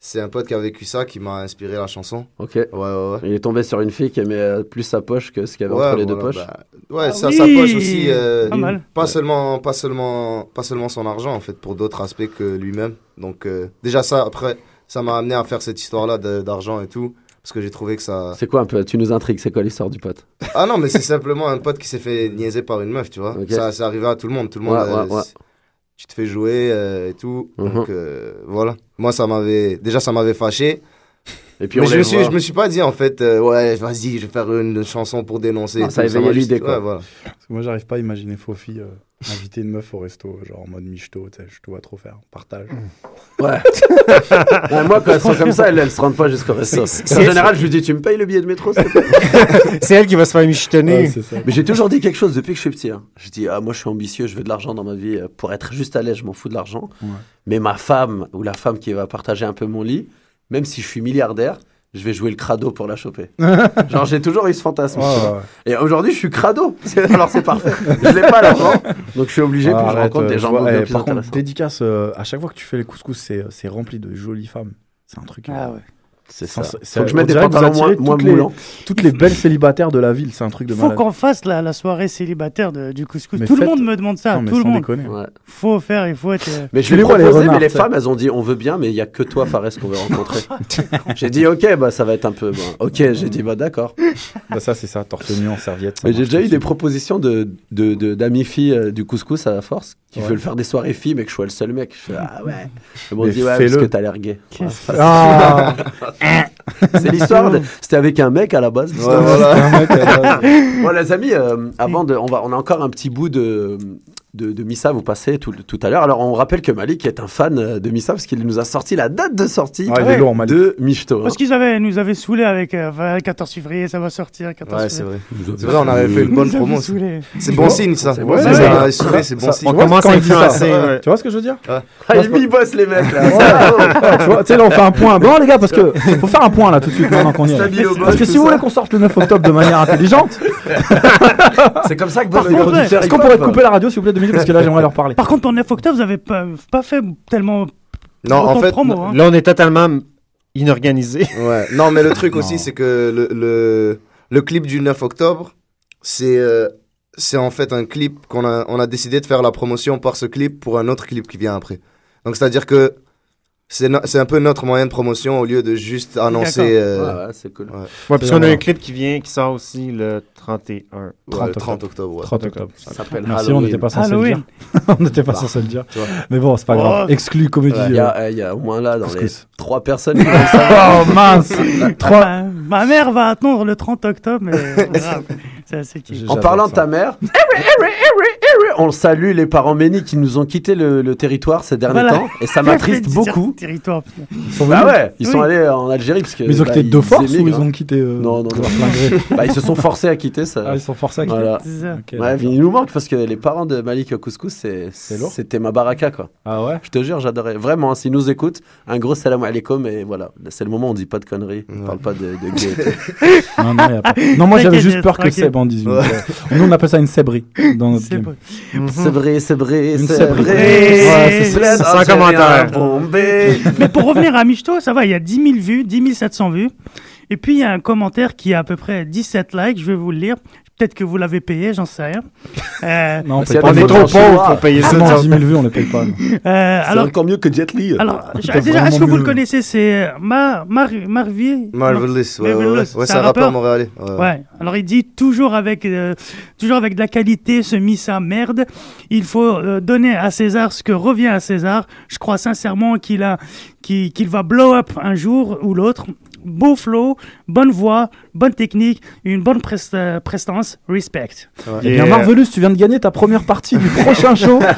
C'est un pote qui a vécu ça qui m'a inspiré la chanson. Ok. Ouais, ouais, ouais. Il est tombé sur une fille qui aimait plus sa poche que ce qu'il y avait ouais, entre les voilà, deux poches. Bah, ouais, ah ça, oui sa poche aussi. Euh, pas mal. Pas, ouais. seulement, pas, seulement, pas seulement son argent, en fait, pour d'autres aspects que lui-même. Donc, euh, déjà, ça, après, ça m'a amené à faire cette histoire-là de, d'argent et tout. Parce que j'ai trouvé que ça. C'est quoi un peu? Tu nous intrigues, c'est quoi l'histoire du pote? Ah non, mais c'est simplement un pote qui s'est fait niaiser par une meuf, tu vois. Okay. Ça, c'est arrivé à tout le monde. Tout le monde. Ouais, euh, ouais, ouais. Tu te fais jouer euh, et tout. Mm-hmm. Donc euh, voilà. Moi, ça m'avait. Déjà, ça m'avait fâché. Et puis, on mais je me, suis, je me suis pas dit, en fait, euh, ouais, vas-y, je vais faire une, une chanson pour dénoncer. Non, ça éveillait l'idée, quoi. Ouais, voilà. Parce que moi, j'arrive pas à imaginer Fofi euh, inviter une meuf au resto, genre en mode michto, tu sais, je dois trop faire, partage. Mm. Ouais. Ouais. Moi, quand elles sont comme ça, elles, elles se rendent pas jusqu'au resto. C'est, c'est en général, je lui dis, tu me payes le billet de métro, s'il te plaît. C'est elle qui va se faire michtonner. Ouais, mais j'ai toujours dit quelque chose depuis que je suis petit. Hein. Je dis, ah, moi, je suis ambitieux, je veux de l'argent dans ma vie. Pour être juste à l'aise, je m'en fous de l'argent. Ouais. Mais ma femme, ou la femme qui va partager un peu mon lit, même si je suis milliardaire, je vais jouer le crado pour la choper. Genre, j'ai toujours eu ce fantasme. Oh, ouais. Et aujourd'hui, je suis crado. Alors, c'est parfait. Je l'ai pas, l'argent. Donc, je suis obligé, ah, pour que je rencontre euh, des gens vois, bien eh, plus par intéressants. Contre, dédicace, euh, à chaque fois que tu fais les couscous, c'est, c'est rempli de jolies femmes. C'est un truc... Ah, euh... ouais. C'est ça. ça. C'est, Faut que je mette des pantalons moins, moins toutes moulants. Les, toutes les belles célibataires de la ville, c'est un truc de malade. Faut qu'on fasse la, la soirée célibataire de, du couscous. Mais tout faites... le monde me demande ça. Non, mais tout sans le déconner. Monde. Ouais. Faut faire, il faut être. Mais je, je les vois les renards, mais les femmes, elles ont dit on veut bien, mais il y a que toi, Fares, qu'on veut rencontrer. J'ai dit ok, bah ça va être un peu. Bah, ok, j'ai dit bah d'accord. Bah ça c'est ça, torse nu en serviette. Mais j'ai déjà eu des propositions de de, de d'amis filles euh, du couscous à la force qui veulent faire des soirées filles, mais que je sois le seul mec. Ah ouais. Ils m'ont dit ouais parce que t'as l'air gay. C'est l'histoire de... C'était avec un mec à la base. Ouais, voilà. Un mec à la base. Bon les amis, euh, avant de, on va, on a encore un petit bout de de, de Missa à vous passer tout, tout à l'heure. Alors on rappelle que Malik est un fan de Missa parce qu'il nous a sorti la date de sortie ouais, ouais, lourd, de Michto. Parce hein. qu'ils avaient, nous avaient saoulé avec euh, quatorze février, ça va sortir. quatorze ouais, c'est vrai. C'est vrai, on avait fait une bonne promo. C'est bon signe ça. C'est bon signe. C'est bon signe. On commence à influencer. Tu vois ce que je veux dire ? Ils mi-bossent les mecs là. Tu sais là on fait un point. Bon les gars parce que faut faire un point là tout de suite maintenant qu'on y est. Parce que si vous voulez qu'on sorte le neuf octobre de manière intelligente, c'est comme ça que vous voulez. Est-ce qu'on pourrait couper la radio s'il vous plaît ? Parce que là j'aimerais leur parler. Par contre, pour le neuf octobre, vous n'avez pas, pas fait tellement. Non, en fait, promo, hein. Là on est totalement inorganisé. Ouais. Non, mais le truc aussi, c'est que le, le, le clip du neuf octobre, c'est, euh, c'est en fait un clip qu'on a, on a décidé de faire la promotion par ce clip pour un autre clip qui vient après. Donc c'est-à-dire que c'est, no- c'est un peu notre moyen de promotion au lieu de juste annoncer. Euh... Ouais, ouais, c'est cool. Ouais. Ouais, parce c'est qu'on a un clip qui vient, qui sort aussi le trente et un. trente, ouais, trente octobre. Ouais. trente octobre. Ça s'appelle Merci, Halloween. On n'était pas censé le dire. On n'était pas censé le dire. Mais bon, c'est pas oh. grave. Exclu comédie. Il ouais, euh... y, y a au moins là, dans Couscous. Les trois personnes qui vont savoir. Oh mince trois... ah, ma mère va attendre le trente octobre. Mais... c'est assez cool. En parlant de ta mère, on salue les parents bénis qui nous ont quitté le, le territoire ces derniers voilà. temps. Et ça m'attriste beaucoup. Territoire. Ils sont venus. Ah ouais, ils oui. sont allés en Algérie parce que. Mais ils ont bah, quitté de force ou ils ont quitté. Euh... Non, non, non. bah, ils se sont forcés à quitter ça. Ah, ils se sont forcés à quitter. Voilà. Okay, ouais, il nous manque parce que les parents de Malik Couscous, c'est... C'est lourd. C'était ma baraka quoi. Ah ouais. Je te jure, j'adorais. Vraiment, hein, s'ils nous écoutent, un gros salam alaikum et voilà. C'est le moment où on dit pas de conneries, ouais. on parle pas de, de gaieté. non, non, y a pas. Non, moi j'avais juste peur que Seb en dise une. Nous on appelle ça une sébrie dans notre game. Sébrie, sébrie, sébrie. C'est sans commentaire. Mais pour revenir à Michto, ça va, il y a dix mille vues, dix mille sept cents vues. Et puis, il y a un commentaire qui a à peu près dix-sept likes. Je vais vous le lire. Peut-être que vous l'avez payé, j'en sais rien. Euh, non, on, paye pas, on est trop pauvres pour payer ça. Non, dix mille vues, on ne les paye pas. Euh, c'est alors, encore mieux que Jet Li. Alors, déjà, est-ce que vous le connaissez ? C'est Mar- Mar- Marvelous. Marvelous, ouais, ouais, ouais. C'est un rappeur montréalais. Ouais. ouais. Alors, il dit toujours avec, euh, toujours avec de la qualité, se mit sa merde. Il faut euh, donner à César ce que revient à César. Je crois sincèrement qu'il, a, qu'il, qu'il va blow up un jour ou l'autre. Beau flow, bonne voix, bonne technique, une bonne pres- euh, prestance, respect. Ouais. Et bien, euh... Marvelous, tu viens de gagner ta première partie du prochain show euh,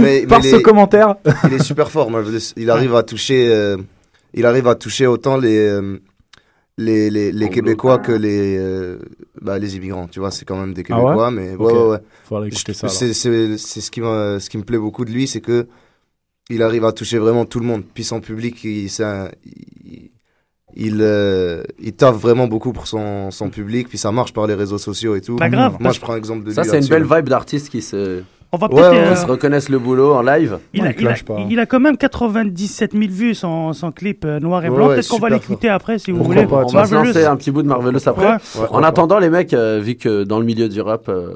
mais, par mais ce les... commentaire. Il est super fort, Marvelous. Il arrive à toucher, euh, il arrive à toucher autant les euh, les, les, les Québécois que les euh, bah, les immigrants. Tu vois, c'est quand même des Québécois, ah ouais mais ouais, okay. ouais, ouais. Faut aller écouter ça, c'est, c'est c'est ce qui me ce qui me plaît beaucoup de lui, c'est que il arrive à toucher vraiment tout le monde. Puis son public, il, ça, il, il, euh, il taffe vraiment beaucoup pour son, son public. Puis ça marche par les réseaux sociaux et tout. Pas grave. Moi, je prends exemple de ça, lui. Ça, c'est là-dessus. Une belle vibe d'artiste qui se... On va ouais, ouais, euh... se reconnaissent le boulot en live. Il, ouais, a, il, a, pas, hein. il a quand même quatre-vingt-dix-sept mille vues son, son clip euh, noir et blanc. Ouais, Peut-être qu'on va l'écouter fort. Après si vous Pourquoi voulez. Pas, on va lancer un petit bout de Marvelous après. Ouais. Ouais, en attendant, pas. Les mecs, euh, vu que dans le milieu du rap, euh,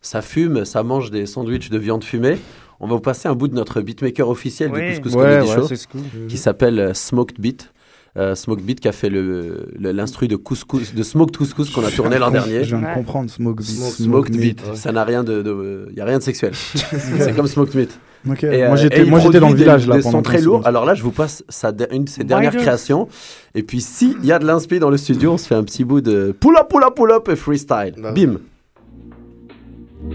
ça fume, ça mange des sandwichs de viande fumée. On va vous passer un bout de notre beatmaker officiel oui. du Couscous ouais, Comedy ouais, Show, cool. qui s'appelle euh, Smoked Beat. Euh, Smoked Beat qui a fait le, le, l'instru de, couscous, de Smoked Couscous qu'on a tourné l'an dernier. Je viens de comprendre, Smoked Beat. Smoked, Smoked Beat, Beat. Ouais. Ça n'a rien de, de, il n'y a rien de sexuel. C'est comme Smoked Beat. Okay. Et, moi, j'étais, et moi j'étais dans le village des, là. Ils sont très lourds. Alors là, je vous passe sa de, une de ses dernières My créations. Et puis, s'il y a de l'inspi dans le studio, on se fait un petit bout de pull up, pull up, pull up et freestyle. Bah. Bim. Oh,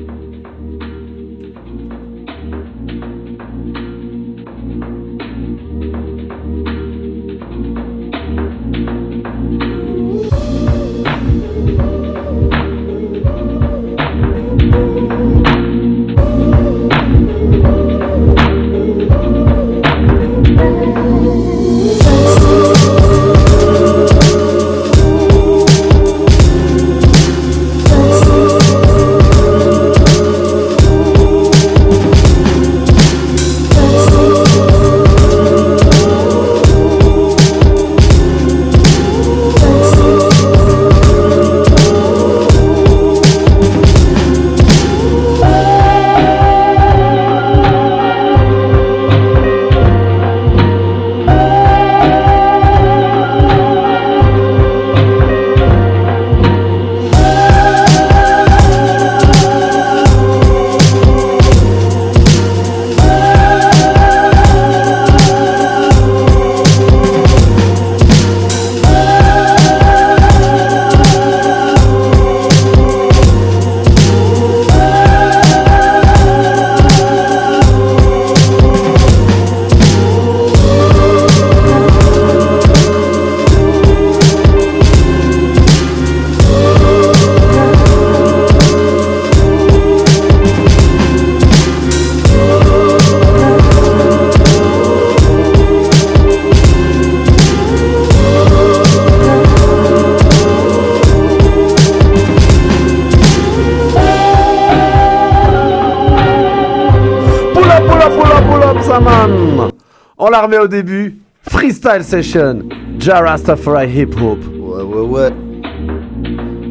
On la remet au début. Freestyle Session. Jarastafari Hip Hop. Ouais, ouais, ouais.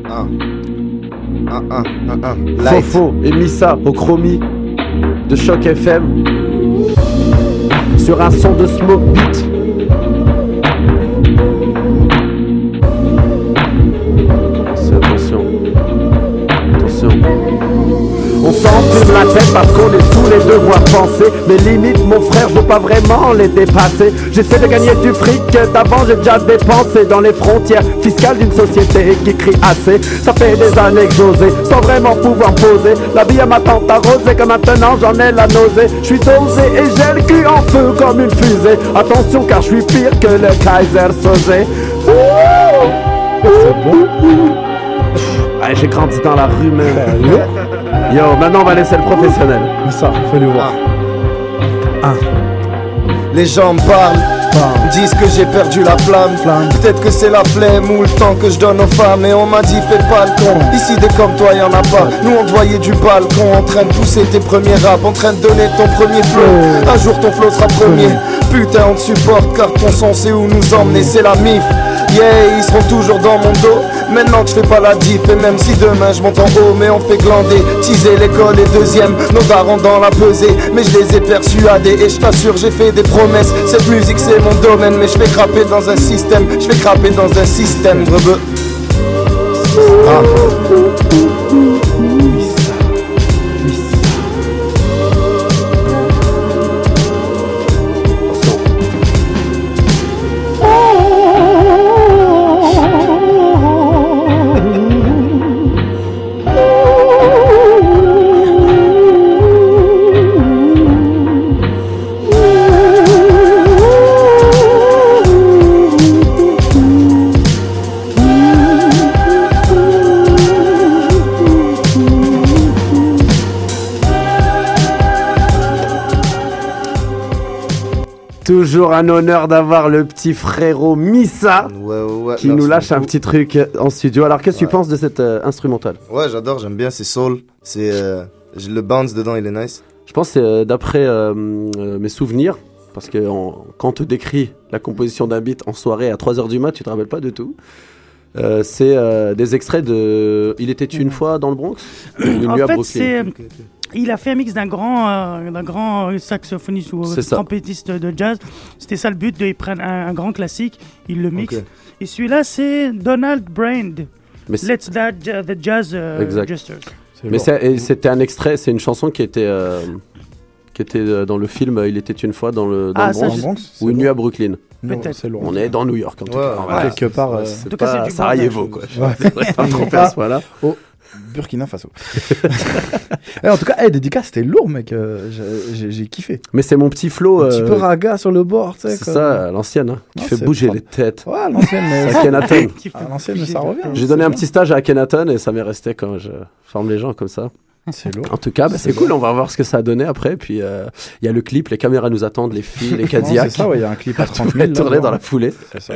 Ah. Ah, ah, ah, ah. Light. Fofo et Missa au chromie de Choc F M. Sur un son de Smoked Beat. Attention. Attention. On s'enfume la tête parce qu'on est sous les devoirs pensés. Mes limites, mon frère, je veux pas vraiment les dépasser. J'essaie de gagner du fric que d'avant j'ai déjà dépensé dans les frontières fiscales d'une société qui crie assez. Ça fait des années que j'osais sans vraiment pouvoir poser. La vie à ma tante arrosée que maintenant j'en ai la nausée. Je suis dosé et j'ai le cul en feu comme une fusée. Attention car je suis pire que le Kaiser Soze. C'est bon. Ah, j'ai grandi dans la rue, mais... Yo, maintenant on va laisser le professionnel. Mais ça, faut le voir. Ah. Ah. Les gens me parlent, ah. disent que j'ai perdu la flamme. flamme. Peut-être que c'est la flemme ou le temps que je donne aux femmes. Et on m'a dit, fais pas le con. Ici, des comme toi, y'en a pas. Nous, on te voyait du balcon. En train de pousser tes premiers raps. En train de donner ton premier flow. Un jour, ton flow sera premier. Putain, on te supporte car ton son sait où nous emmener. C'est la mif. Yeah, ils seront toujours dans mon dos. Maintenant que je fais pas la diff. Et même si demain je monte en haut, mais on fait glander, teaser l'école et deuxième. Nos darons dans la pesée, mais je les ai persuadés. Et je t'assure j'ai fait des promesses. Cette musique c'est mon domaine, mais je fais craper dans un système. Je fais craper dans un système. Rebeu. Ah. Toujours un honneur d'avoir le petit frérot Missa ouais, ouais, ouais, qui nous lâche un coup. Petit truc en studio. Alors qu'est-ce que ouais. tu penses de cette euh, instrumentale? Ouais, j'adore, j'aime bien, c'est soul, c'est euh, le bounce dedans, il est nice. Je pense euh, d'après euh, euh, mes souvenirs, parce que en, quand on te décrit la composition d'un beat en soirée à trois heures du mat, tu te rappelles pas du tout. Euh, c'est euh, des extraits de Il était une fois dans le Bronx ou Une nuit à Brooklyn. C'est... Okay, okay. Il a fait un mix d'un grand, euh, d'un grand saxophoniste ou trompettiste de jazz. C'était ça le but, de, ils prennent un, un grand classique, ils le mixent. Okay. Et celui-là, c'est Donald Brand. Mais Let's that uh, the jazz uh, gestures. Mais c'est, c'était un extrait, c'est une chanson qui était, euh, qui était dans le film Il était une fois dans le, dans ah, le Bronx, Bronx ou Une nuit à Brooklyn. Non, peut-être. C'est loin. On est dans New York en tout cas. Ouais, voilà. Quelque part, euh, c'est en tout cas, pas c'est Sarajevo quoi. Voilà. Burkina Faso. Et en tout cas, hey, dédicace, c'était lourd, mec. Euh, j'ai, j'ai kiffé. Mais c'est mon petit flow. Un euh... petit peu raga sur le bord, tu sais. C'est comme... ça, l'ancienne, hein, qui ah, fait bouger pas... les têtes. Ouais, l'ancienne. Mais... à Kenaton. Ah, l'ancienne, mais ça revient. J'ai donné un bien. petit stage à Kenaton et ça m'est resté quand je forme les gens comme ça. C'est lourd. En tout cas, bah, c'est, c'est cool. Lourd. On va voir ce que ça a donné après. Puis il euh, y a le clip, les caméras nous attendent, les filles, les Cadillacs. C'est ça, ouais. Il y a un clip à trente mille tourné dans la foulée. C'est ça.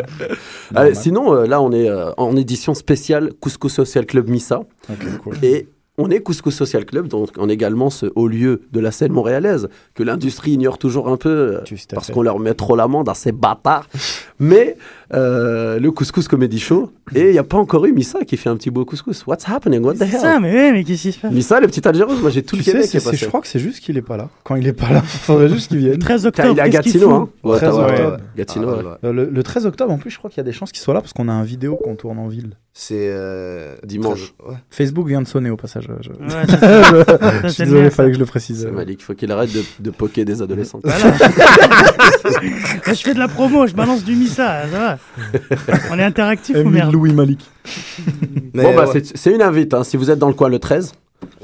Allez, sinon, euh, là, on est euh, en édition spéciale Cousco Social Club Missa. Okay, cool. Et on est Cousco Social Club, donc on est également ce haut lieu de la scène montréalaise que l'industrie ignore toujours un peu euh, parce fait. qu'on leur met trop l'amende à ces bâtards. Mais euh, le Couscous Comedy Show, et il n'y a pas encore eu Missa qui fait un petit beau couscous. What's happening? What the hell? Ça, mais, mais qu'est-ce qui se passe? Missa, le petit Algérien, moi j'ai tout tu le sais, Québec qui est passé. Je crois que c'est juste qu'il n'est pas là. Quand il n'est pas là, il faudrait juste qu'il vienne. treize octobre, il est à Gatineau. Hein. Ouais, treize octobre. Gatineau, ah, ouais. Ouais. Le, le treize octobre, en plus, je crois qu'il y a des chances qu'il soit là parce qu'on a un vidéo qu'on tourne en ville. C'est euh, dimanche. treize... Ouais. Facebook vient de sonner au passage. Je, ouais, c'est ça. je suis désolé, il fallait que je le précise. C'est Malik, il faut qu'il arrête de, de poquer des adolescents. Voilà. Là, je fais de la promo, je balance du Missa, ça va. On est interactif ou merde? Louis Malik. Mais bon, bah, ouais. c'est, c'est une invite, hein, si vous êtes dans le coin le treize.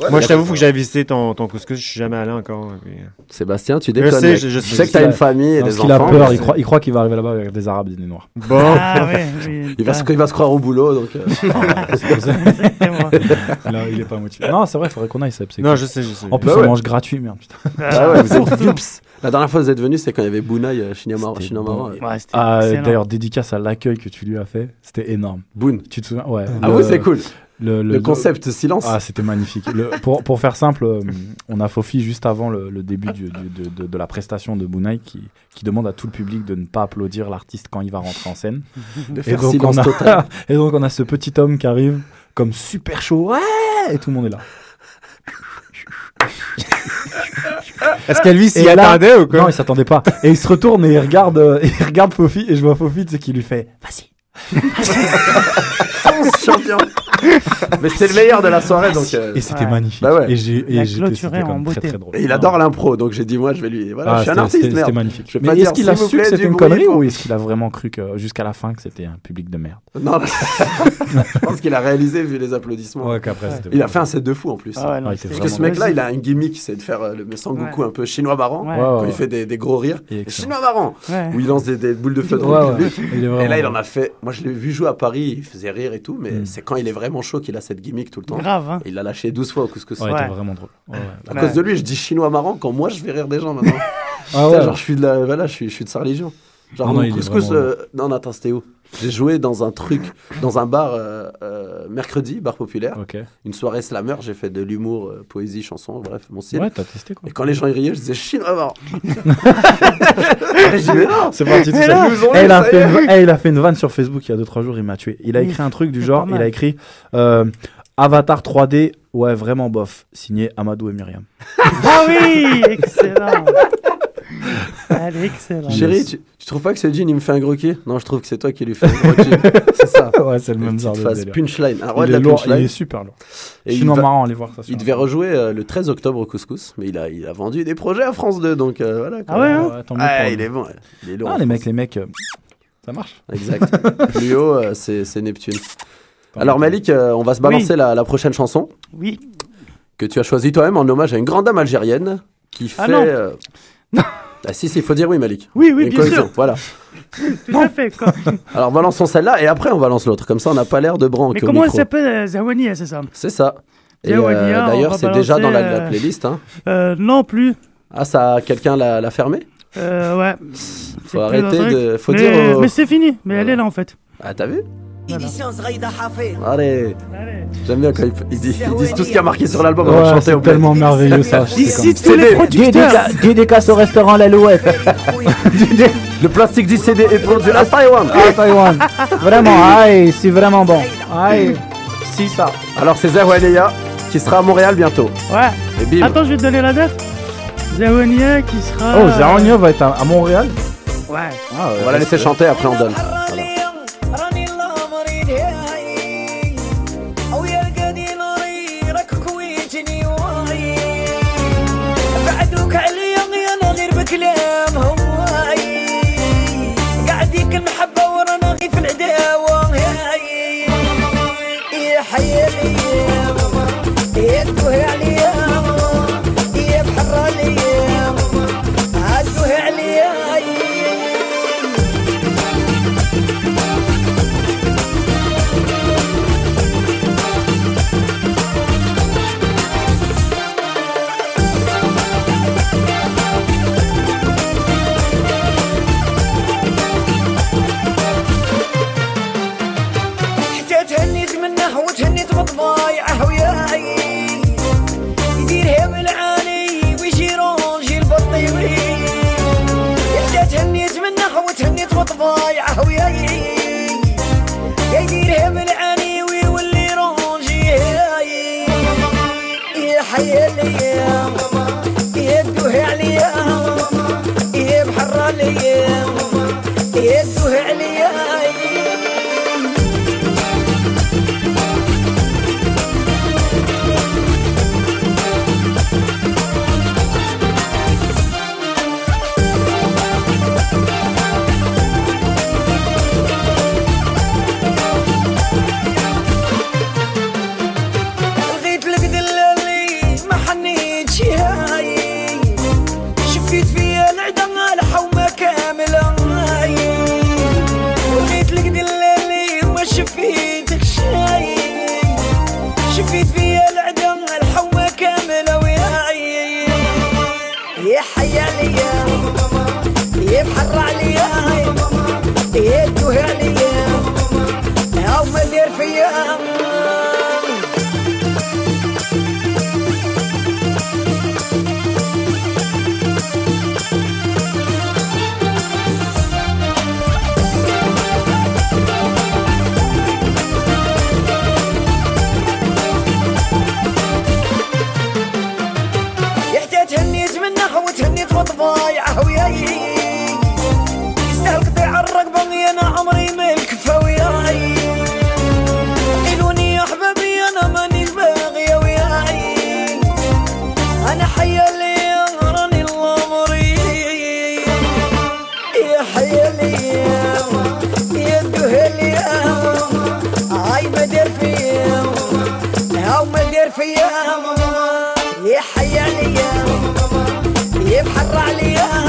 Ouais, moi, je t'avoue, faut que j'aille visiter ton, ton couscous, je suis jamais allé encore. Puis... Sébastien, tu déconnes. Je sais, je, je, je sais, sais que t'as une famille et non, des enfants. Il a peur, il croit, il croit qu'il va arriver là-bas avec des Arabes et des Noirs. Bon, ah, ouais, oui, il, va se, il va se croire au boulot, donc. Euh... là, il est pas motivé. Non, c'est vrai, il faudrait qu'on aille, Seb. Non, cool. je sais, je sais. En plus, bah, on ouais. mange gratuit, merde, putain. Ah ouais, vous êtes vips. La dernière fois que vous êtes venu, c'est quand il y avait Bounai, euh, Shinamara. Shinamara bon. euh... ouais, ah, d'ailleurs, dédicace à l'accueil que tu lui as fait, c'était énorme. Boun, tu te souviens? Ouais. Ah oui, c'est cool. Le, le, le concept le... silence. Ah, c'était magnifique. le, pour, pour faire simple, on a Fofi juste avant le, le début du, du, de, de, de la prestation de Bounai qui, qui demande à tout le public de ne pas applaudir l'artiste quand il va rentrer en scène. De faire et donc silence on a, total. Et donc on a ce petit homme qui arrive comme super chaud. Ouais, et tout le monde est là. Est-ce qu'à lui s'y attendait ou quoi? Non, il s'attendait pas. Et il se retourne et il regarde, euh, il regarde Fofi et je vois Fofi, tu sais, qui lui fait vas-y. Fonce, champion. Mais c'était le meilleur de la soirée, vas-y. donc. Euh... Et c'était ouais. magnifique. Bah ouais. Et j'ai, et j'ai clôturé en beauté. Très, très drôle. Et il adore l'intro, donc j'ai dit moi, je vais lui. Voilà, ah, je suis un artiste. C'était, merde. c'était magnifique. Je vais pas Mais dire, est-ce qu'il a su que c'était une connerie ou est-ce qu'il a vraiment cru que jusqu'à la fin que c'était un public de merde? Non. Je pense qu'il a réalisé vu les applaudissements. Ouais, qu'après, ouais. Il a fait un set de fou en plus. Ah, ouais, non, ouais, parce que ce mec-là, il a un gimmick, c'est de faire le Sangoku un peu chinois marrant, quand il fait des gros rires. Chinois marrant, où il lance des boules de feu dans le public. Et là, il en a fait. Moi, je l'ai vu jouer à Paris, il faisait rire et tout, mais mmh. c'est quand il est vraiment chaud qu'il a cette gimmick tout le temps. Grave, hein. Il l'a lâché douze fois au Cousco Social. Ouais, ouais. C'était vraiment drôle. Ouais, ouais. À ouais. cause de lui, je dis chinois marrant quand moi je vais rire des gens maintenant. ah ouais. Genre, je suis de la, voilà, je suis, je suis de sa religion. Genre, ah non, il couscous, vraiment... euh... non, attends, c'était où? J'ai joué dans un truc, dans un bar euh, euh, mercredi, bar populaire. Okay. Une soirée slammer, j'ai fait de l'humour, euh, poésie, chanson, bref, mon style. Ouais, t'as testé quoi. Et quand les gens y riaient, je disais chinois marrant. J'ai dit mais non, c'est parti tout ça. Et il a fait une... hey, il a fait une vanne sur Facebook il y a deux trois jours, il m'a tué. Il a écrit un truc du genre, il a écrit euh, Avatar trois D, ouais, vraiment bof, signé Amadou et Myriam. Ah oui, excellent. Allez, excellent. Chérie, tu, tu trouves pas que ce jean il me fait un gros kick? Non, je trouve que c'est toi qui lui fais un gros kick. C'est ça. Ouais, c'est le même genre de délire. Punchline. Un roi de la punchline. Il est super lourd. Et sinon va... marrant, allez voir ça. Il devait rejouer euh, le treize octobre au Couscous, mais il a, il a vendu des projets à France deux, donc euh, voilà. Quoi. Ah ouais, ouais, ouais attends, ah, il est bon. Il est lourd. Ah, les mecs, les mecs, euh, ça marche. Exact. Plus haut, euh, c'est, c'est Neptune. Alors Malik, euh, on va se balancer oui. la, la prochaine chanson. Oui. Que tu as choisi toi-même en hommage à une grande dame algérienne qui fait. Ah non. Euh... Ah si, si, il faut dire oui, Malik. Oui, oui, une bien collision. Sûr. Voilà. Tout à fait. Quoi. Alors, balançons celle-là et après, on balance l'autre. Comme ça, on n'a pas l'air de branque. Mais comment au micro. Elle s'appelle euh, Zahouania, c'est ça? C'est ça. Et euh, d'ailleurs, c'est déjà dans la, la playlist. Hein. Euh, non plus. Ah, ça, quelqu'un l'a, l'a fermé? euh, Ouais. Faut arrêter de. Faut mais, dire. Aux... Mais c'est fini. Mais voilà. Elle est là en fait. Ah, t'as vu? Allez. J'aime bien quand ils disent tout ce qui a marqué sur l'album. Ouais, c'est tellement merveilleux ça. Ici tous les producteurs. Du décasse au restaurant l'Alouette. Le plastique du C D est produit à Taïwan. À Taïwan. Vraiment, aïe, c'est vraiment bon. Aïe, si ça. Alors c'est Zahouania qui sera à Montréal bientôt. Ouais. Attends, je vais te donner la date. Zahouania qui sera. Oh, Zahouania va être à Montréal. Ouais. On va la laisser chanter après on donne. حبيبي أنا عمري ما الكفى وياي قلوني يا حبيبي أنا ماني الباغية وياي أنا حيا لي راني الله مري يا حيا لي يا دهلي عاي ما دير فيا هاو ما دير فيا يا حيا لي يا بحر عليا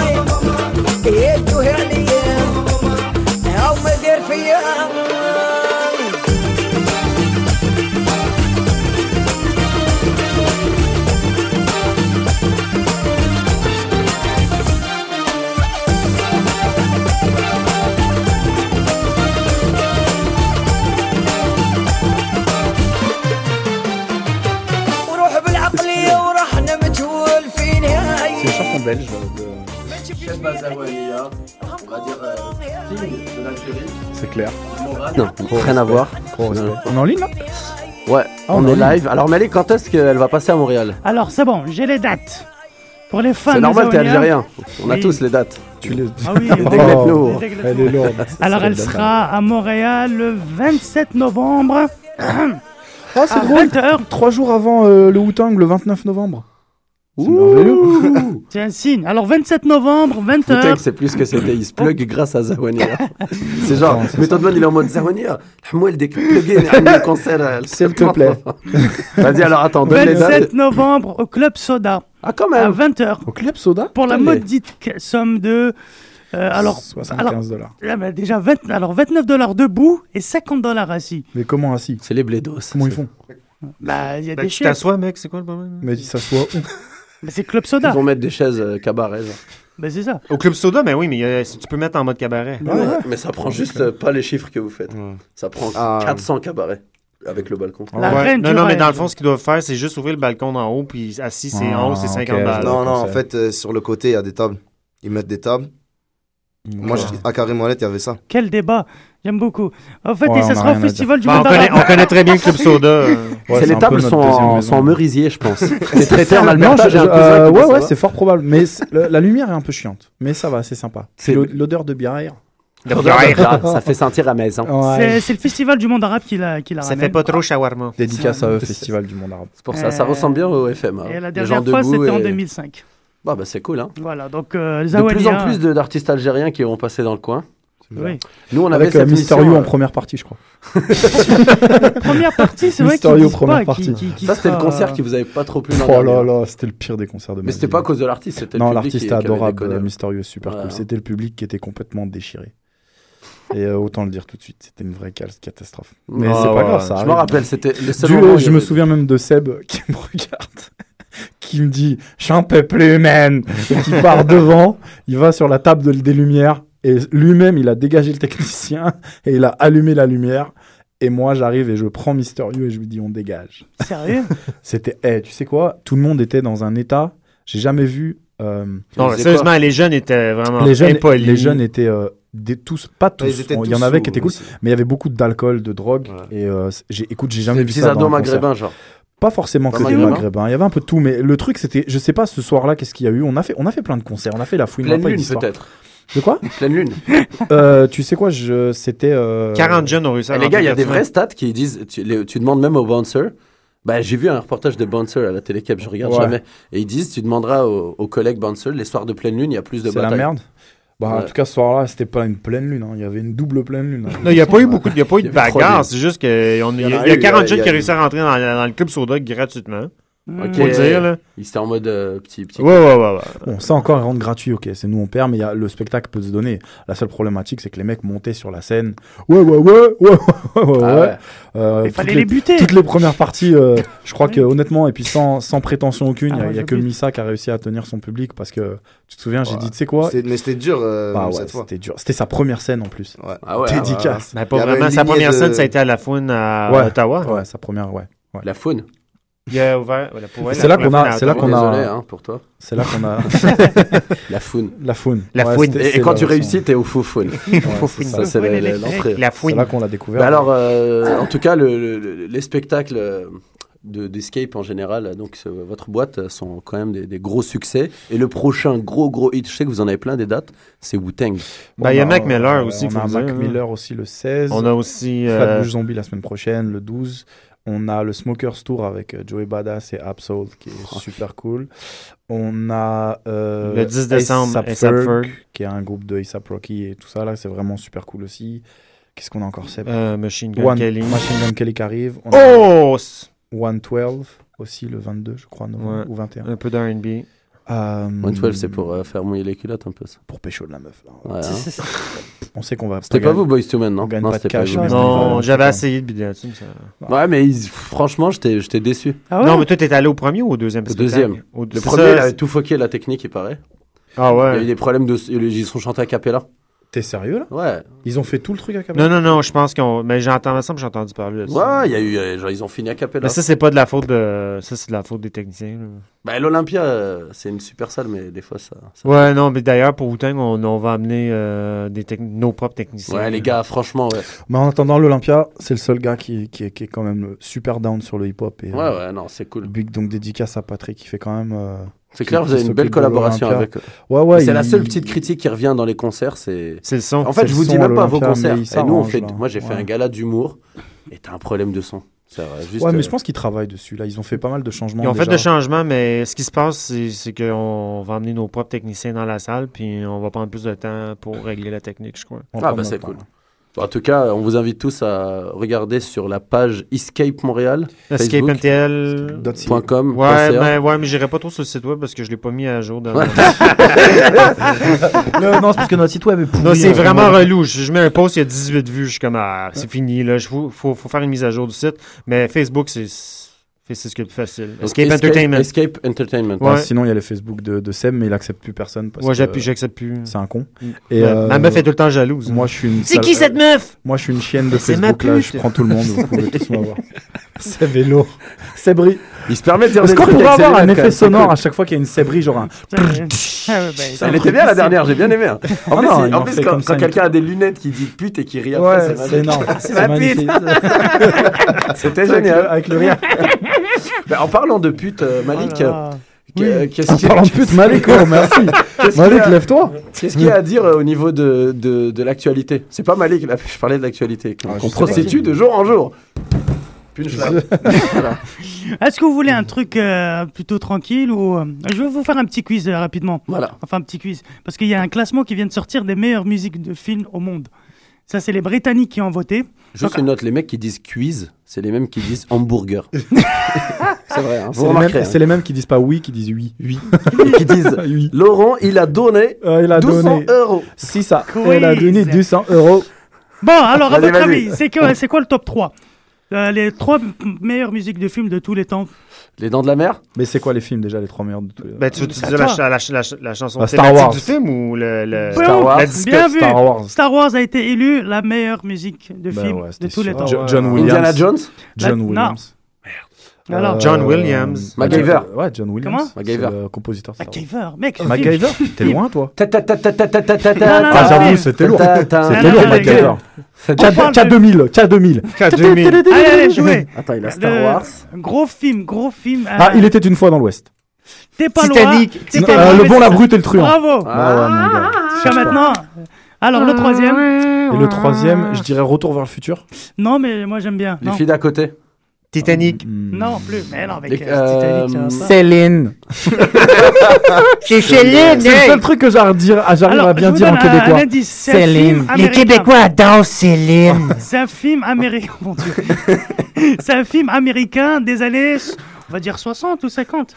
belge de Zahouania, on va dire euh, signe de l'Algérie. C'est clair. Non, rien à voir. On est en ligne là ? Ouais, ah, on, on est live. Alors Malik, quand est-ce qu'elle va passer à Montréal ? Alors c'est bon, j'ai les dates. Pour les fans. C'est normal, t'es algérien. On a oui. tous les dates. Tu les. Ah oui. oh, elle est lourde. Alors elle sera à Montréal le vingt-sept novembre. Ah c'est drôle. Trois jours avant euh, le Wu-Tang, le vingt-neuf novembre. Ouh, c'est un signe. Alors vingt-sept novembre, vingt heures. C'est plus que c'était. Il se plug grâce à Zahouania. C'est genre, non, c'est Method Man, il est en mode Zahouania. Hamouel, dès que plugué, le concert. S'il te plaît. Vas-y, alors attends. vingt-sept novembre au Club Soda. Ah, quand même. À vingt heures. Au Club Soda. Pour la maudite somme de. Euh, alors, soixante-quinze dollars. Là, bah, déjà vingt, alors vingt-neuf dollars debout et cinquante dollars assis. Mais comment assis ? C'est les blédos. Comment ils font ? Bah, il y a des chaises. Tu t'assois, mec, c'est quoi le problème ? Mais dis, s'assois où ? Mais c'est Club Soda. Ils vont mettre des chaises euh, cabaret. Ben c'est ça. Au Club Soda, mais oui, mais euh, tu peux mettre en mode cabaret. Ouais, ouais. Mais ça prend juste euh, pas les chiffres que vous faites. Ouais. Ça prend ah. quatre cents cabarets avec le balcon. La ouais. reine non, du non, rêve. Mais dans le fond, ce qu'ils doivent faire, c'est juste ouvrir le balcon d'en haut, puis assis, c'est ah, en haut, c'est okay. cinquante balles. Non, non, en fait, euh, sur le côté, il y a des tables. Ils mettent des tables. Okay. Moi, je, à Carré-Molette, il y avait ça. Quel débat! J'aime beaucoup. En fait, ouais, et ça sera au Festival du Monde Arabe. On connaît très bien le Club Soda. Euh... Ouais, c'est les tables sont en, sont en merisier, je pense. Les traiteurs d'Alberta, j'ai un cousin euh, Ouais, ouais, c'est fort probable. Mais le, la lumière est un peu chiante. Mais ça va, c'est sympa. C'est le, l'odeur de bière. L'odeur de bière, ça fait sentir à maison. Ouais. C'est, c'est le Festival du Monde Arabe qui la, qui la ramène. Ça fait pas trop shawarma. Dédicace au Festival du Monde Arabe. C'est pour ça, ça ressemble bien au F M. Et la dernière fois, c'était en deux mille cinq. Bah, bah, c'est cool, hein. Voilà, donc de plus en plus d'artistes algériens qui vont passer dans le coin. Oui. Nous, on avait avec Mysterio euh... en première partie, je crois. Première partie, c'est vrai Mysterio première partie. Qui, qui, qui ça, sera... c'était le concert qui vous avait pas trop plu. Oh là là, c'était le pire des concerts de ma vie. Mais c'était pas à cause de l'artiste, c'était non, le public. Non, l'artiste était adorable. Mysterio, super voilà. cool. C'était le public qui était complètement déchiré. Et euh, autant le dire tout de suite, c'était une vraie catastrophe. Mais oh, c'est pas ouais. grave, ça. Je me rappelle, c'était le seul moment. Je me souviens même de Seb qui me regarde. Qui me dit, j'en peux plus, man. Qui part devant, il va sur la table des lumières. Et lui-même, il a dégagé le technicien et il a allumé la lumière. Et moi, j'arrive et je prends Mysterio et je lui dis, on dégage. Sérieux ? C'était, hey, tu sais quoi ? Tout le monde était dans un état. J'ai jamais vu. Euh, non, sérieusement, quoi. Les jeunes étaient vraiment les jeunes, impolis. Les jeunes étaient euh, des, tous, pas tous. Il y en avait qui étaient cool, mais il y avait beaucoup d'alcool, de drogue. Ouais. Et euh, j'ai, écoute, j'ai jamais c'est vu ça. Des ados maghrébins, genre. Pas forcément pas que des maghrébins, il y avait un peu de tout. Mais le truc, c'était, je sais pas, ce soir-là, qu'est-ce qu'il y a eu ? On a fait, on a fait plein de concerts, on a fait la fouine. Pleine lune, peut-être. De quoi ? Pleine lune. euh, tu sais quoi, je, c'était... Euh... quarante jeunes ont réussi à... Les gars, il y a des vraies stats qui disent... Tu, les, tu demandes même aux bouncers. Bah, j'ai vu un reportage de bouncers à la Télécap, je regarde ouais. jamais. Et ils disent, tu demanderas aux, aux collègues bouncers, les soirs de pleine lune, il y a plus de batailles. C'est la merde. Bah, ouais. En tout cas, ce soir-là, c'était pas une pleine lune. Il hein. y avait une double pleine lune. Hein. Non, il n'y a pas eu beaucoup de, y a pas eu de bagarres. C'est juste qu'il y, y, y, y, y a quarante jeunes qui ont réussi à rentrer dans, dans le Club Soda gratuitement. Ok, faut dire, là. Il était en mode euh, petit, petit. Ouais, ouais, ouais, ouais. Bon, ça encore, il rentre gratuit, ok, c'est nous, on perd, mais y a, le spectacle peut se donner. La seule problématique, c'est que les mecs montaient sur la scène. Ouais, ouais, ouais, ouais, ouais, ah ouais. ouais. Euh, il fallait les, les buter. Toutes les premières parties, euh, je crois ouais. que, honnêtement, et puis sans, sans prétention aucune, il ah, n'y a, y a que Missa qui a réussi à tenir son public parce que, tu te souviens, j'ai ouais. dit, tu sais quoi. C'est, mais c'était dur, euh, bah, ouais, cette fois. C'était dur. C'était sa première scène en plus. Ouais. Ah ouais. Dédicace. Ah ouais, ouais. Mais pas vraiment, sa première de... scène, ça a été à la Faune à ouais. Ottawa. Ouais, sa première, ouais. La Faune. Il a ouvert, voilà, pour ouais, c'est, là a, c'est là qu'on a. Désolé, hein, pour toi. C'est là qu'on a. La Faune. La Faune. La Faune. Ouais, et, et quand tu réussis, t'es au faux Faune. Ouais, c'est ça, c'est la, la, l'entrée. La Faune. C'est là qu'on l'a découvert. Bah alors, euh, en tout cas, le, le, les spectacles de, d'escape en général. Donc votre boîte sont quand même des, des gros succès. Et le prochain gros gros hit, je sais que vous en avez plein des dates, c'est Wu-Tang. Bah, il y a Mac Miller aussi. On a Mac Miller aussi le seize. On a aussi Flatbush Zombies la semaine prochaine, le douze. On a le Smokers Tour avec Joey Badass et Ab-Soul qui est oh. super cool. On a euh, le dix décembre A S A P Ferg, Ferg qui est un groupe de ASAP Rocky et tout ça là, c'est vraiment super cool aussi. Qu'est-ce qu'on a encore c'est euh, Machine Gun One, Kelly. Machine Gun Kelly qui arrive. On oh cent douze aussi le vingt-deux je crois novembre, ouais. ou vingt et un. Un peu d'R and B. Euh, cent douze c'est pour euh, faire mouiller les culottes un peu ça. Pour pécho de la meuf. Ouais, hein. On sait qu'on va. C'était pas, pas vous Boys to Men non. On gagne non, pas de cash. Pas non, j'avais essayé de bider là-dessus. Ça... Ouais, mais ils... franchement, j'étais, j'étais déçu. Ah ouais? Non, mais toi, t'étais allé au premier ou au deuxième? Au deuxième. Au... Le c'est premier, ça, il avait tout foqué la technique, il paraît. Ah ouais. Il y a eu des problèmes de, ils sont chantés à cappella. T'es sérieux là? Ouais. Ils ont fait tout le truc à cappella. Non, non, non, je pense qu'on. Mais j'entends ensemble, j'ai entendu parler. Là-dessus. Ouais, il y a eu, euh, genre, ils ont fini à cappella. Mais ça, c'est pas de la faute de, ça, c'est de la faute des techniciens. Là. Ben, l'Olympia, euh, c'est une super salle, mais des fois, ça... ça... Ouais, non, mais d'ailleurs, pour Wu-Tang, on, on va amener euh, des tec- nos propres techniciens. Ouais, les gars, franchement, ouais. Mais en attendant, l'Olympia, c'est le seul gars qui, qui, qui est quand même super down sur le hip-hop. Et, ouais, euh, ouais, non, c'est cool. Big, donc, dédicace à Patrick, qui fait quand même... Euh, c'est clair, vous avez une belle collaboration avec eux. Ouais, ouais. C'est il... la seule petite critique qui revient dans les concerts, c'est... C'est le son. En fait, c'est je vous dis même pas à vos concerts. Et nous, on fait... Moi, j'ai ouais. fait un gala d'humour, et t'as un problème de son. Ouais, mais euh... je pense qu'ils travaillent dessus. Là, ils ont fait pas mal de changements. Ils ont déjà. fait des changements, mais ce qui se passe, c'est, c'est qu'on va emmener nos propres techniciens dans la salle, puis on va prendre plus de temps pour régler la technique, je crois. On ah, bah c'est temps. cool. En tout cas, on vous invite tous à regarder sur la page Escape Montréal, escape m t l dot com. Ouais, mais ouais, mais j'irai pas trop sur le site web parce que je l'ai pas mis à jour. Dans ouais. le... non, c'est parce que notre site web est pourri. Non, c'est vraiment relou. Je, je mets un post, il y a dix-huit vues, je suis comme ah, c'est ouais. fini là. Faut, faut, faut faire une mise à jour du site. Mais Facebook, c'est C'est ce qui est plus facile. Escape, Escape Entertainment. Escape Entertainment. Ouais. Ouais, sinon, il y a le Facebook de, de Seb, mais il n'accepte plus personne. Parce moi, que j'accepte plus. C'est un con. Mm. Et ouais. euh, Ma meuf est tout le temps jalouse. Moi, je suis une c'est sale... qui cette meuf? Moi, je suis une chienne de c'est Facebook. Là, je prends tout le monde. Vous pouvez tous m'avoir. C'est vélo. Sébri. Il se permet de dire. Est-ce qu'on pourrait avoir un effet sonore à chaque fois qu'il y a une Sébri, genre un. Elle était bien la dernière, j'ai bien aimé. En plus, quand quelqu'un a des lunettes qui dit pute et qui rit après, c'est énorme. C'est ma pute. C'était génial. Avec le rire. Ben, en parlant de pute, euh, Malik, voilà. euh, qu'est-ce en qu'il parlant de pute, Malik, oh, merci. Qu'est-ce Malik, a... lève-toi. Qu'est-ce qu'il y a à dire euh, au niveau de, de, de l'actualité? C'est pas Malik, là, je parlais de l'actualité. Ah, qu'on prostitue de jour en jour. Voilà. Est-ce que vous voulez un truc euh, plutôt tranquille ou euh, je vais vous faire un petit quiz euh, rapidement. Voilà. Enfin, un petit quiz. Parce qu'il y a un classement qui vient de sortir des meilleures musiques de films au monde. Ça, c'est les Britanniques qui ont voté. Juste Donc, une note, les mecs qui disent quiz, c'est les mêmes qui disent hamburger. C'est vrai, hein, vous remarquerez. Hein. C'est les mêmes qui disent pas oui, qui disent oui. Oui. Et qui disent oui. Laurent, il a donné euh, il a deux cents euros. Si ça, quiz. Il a donné deux cents euros. Bon, alors, vas-y, à votre vas-y. avis, c'est, que, c'est quoi le top trois? Euh, les trois meilleures musiques de films de tous les temps. Les Dents de la Mer? Mais c'est quoi les films déjà, les trois meilleurs de tous les temps? Bah, tu veux dire la, ch- la, ch- la, ch- la chanson bah, Star Wars du film ou le, le... Star Wars? La disque... Bien vu. Star Wars. Star Wars a été élu la meilleure musique de bah, film ouais, de tous sûr. les temps. Jo- John Williams. Indiana Jones? John la... Williams. Non. Alors, euh... John Williams. MacGyver. Ouais, John Williams. Comment? MacGyver. C'est le compositeur. MacGyver, mec. MacGyver. T'es loin, toi. Ah, j'avoue, c'était lourd. C'était lourd, MacGyver. K deux mille K deux mille Allez, allez, jouez. Attends, il a Star Wars. Gros film, gros film. Ah, il était une fois dans l'Ouest. T'es pas loin. Titanic. Le bon, la brute et le truand. Bravo. Je suis maintenant. Alors, le troisième. Et le troisième, je dirais Retour vers le futur. Non, mais moi, j'aime bien. Les filles d'à côté. Titanic. Mmh. Non plus, mais non, avec euh, Titanic. Ça Céline. C'est Céline. C'est le seul truc que j'arrive, j'arrive Alors, à bien dire en québécois. Un, un Céline. Les Québécois adorent Céline. C'est un film américain, mon Dieu. C'est un film américain des années, on va dire soixante ou cinquante.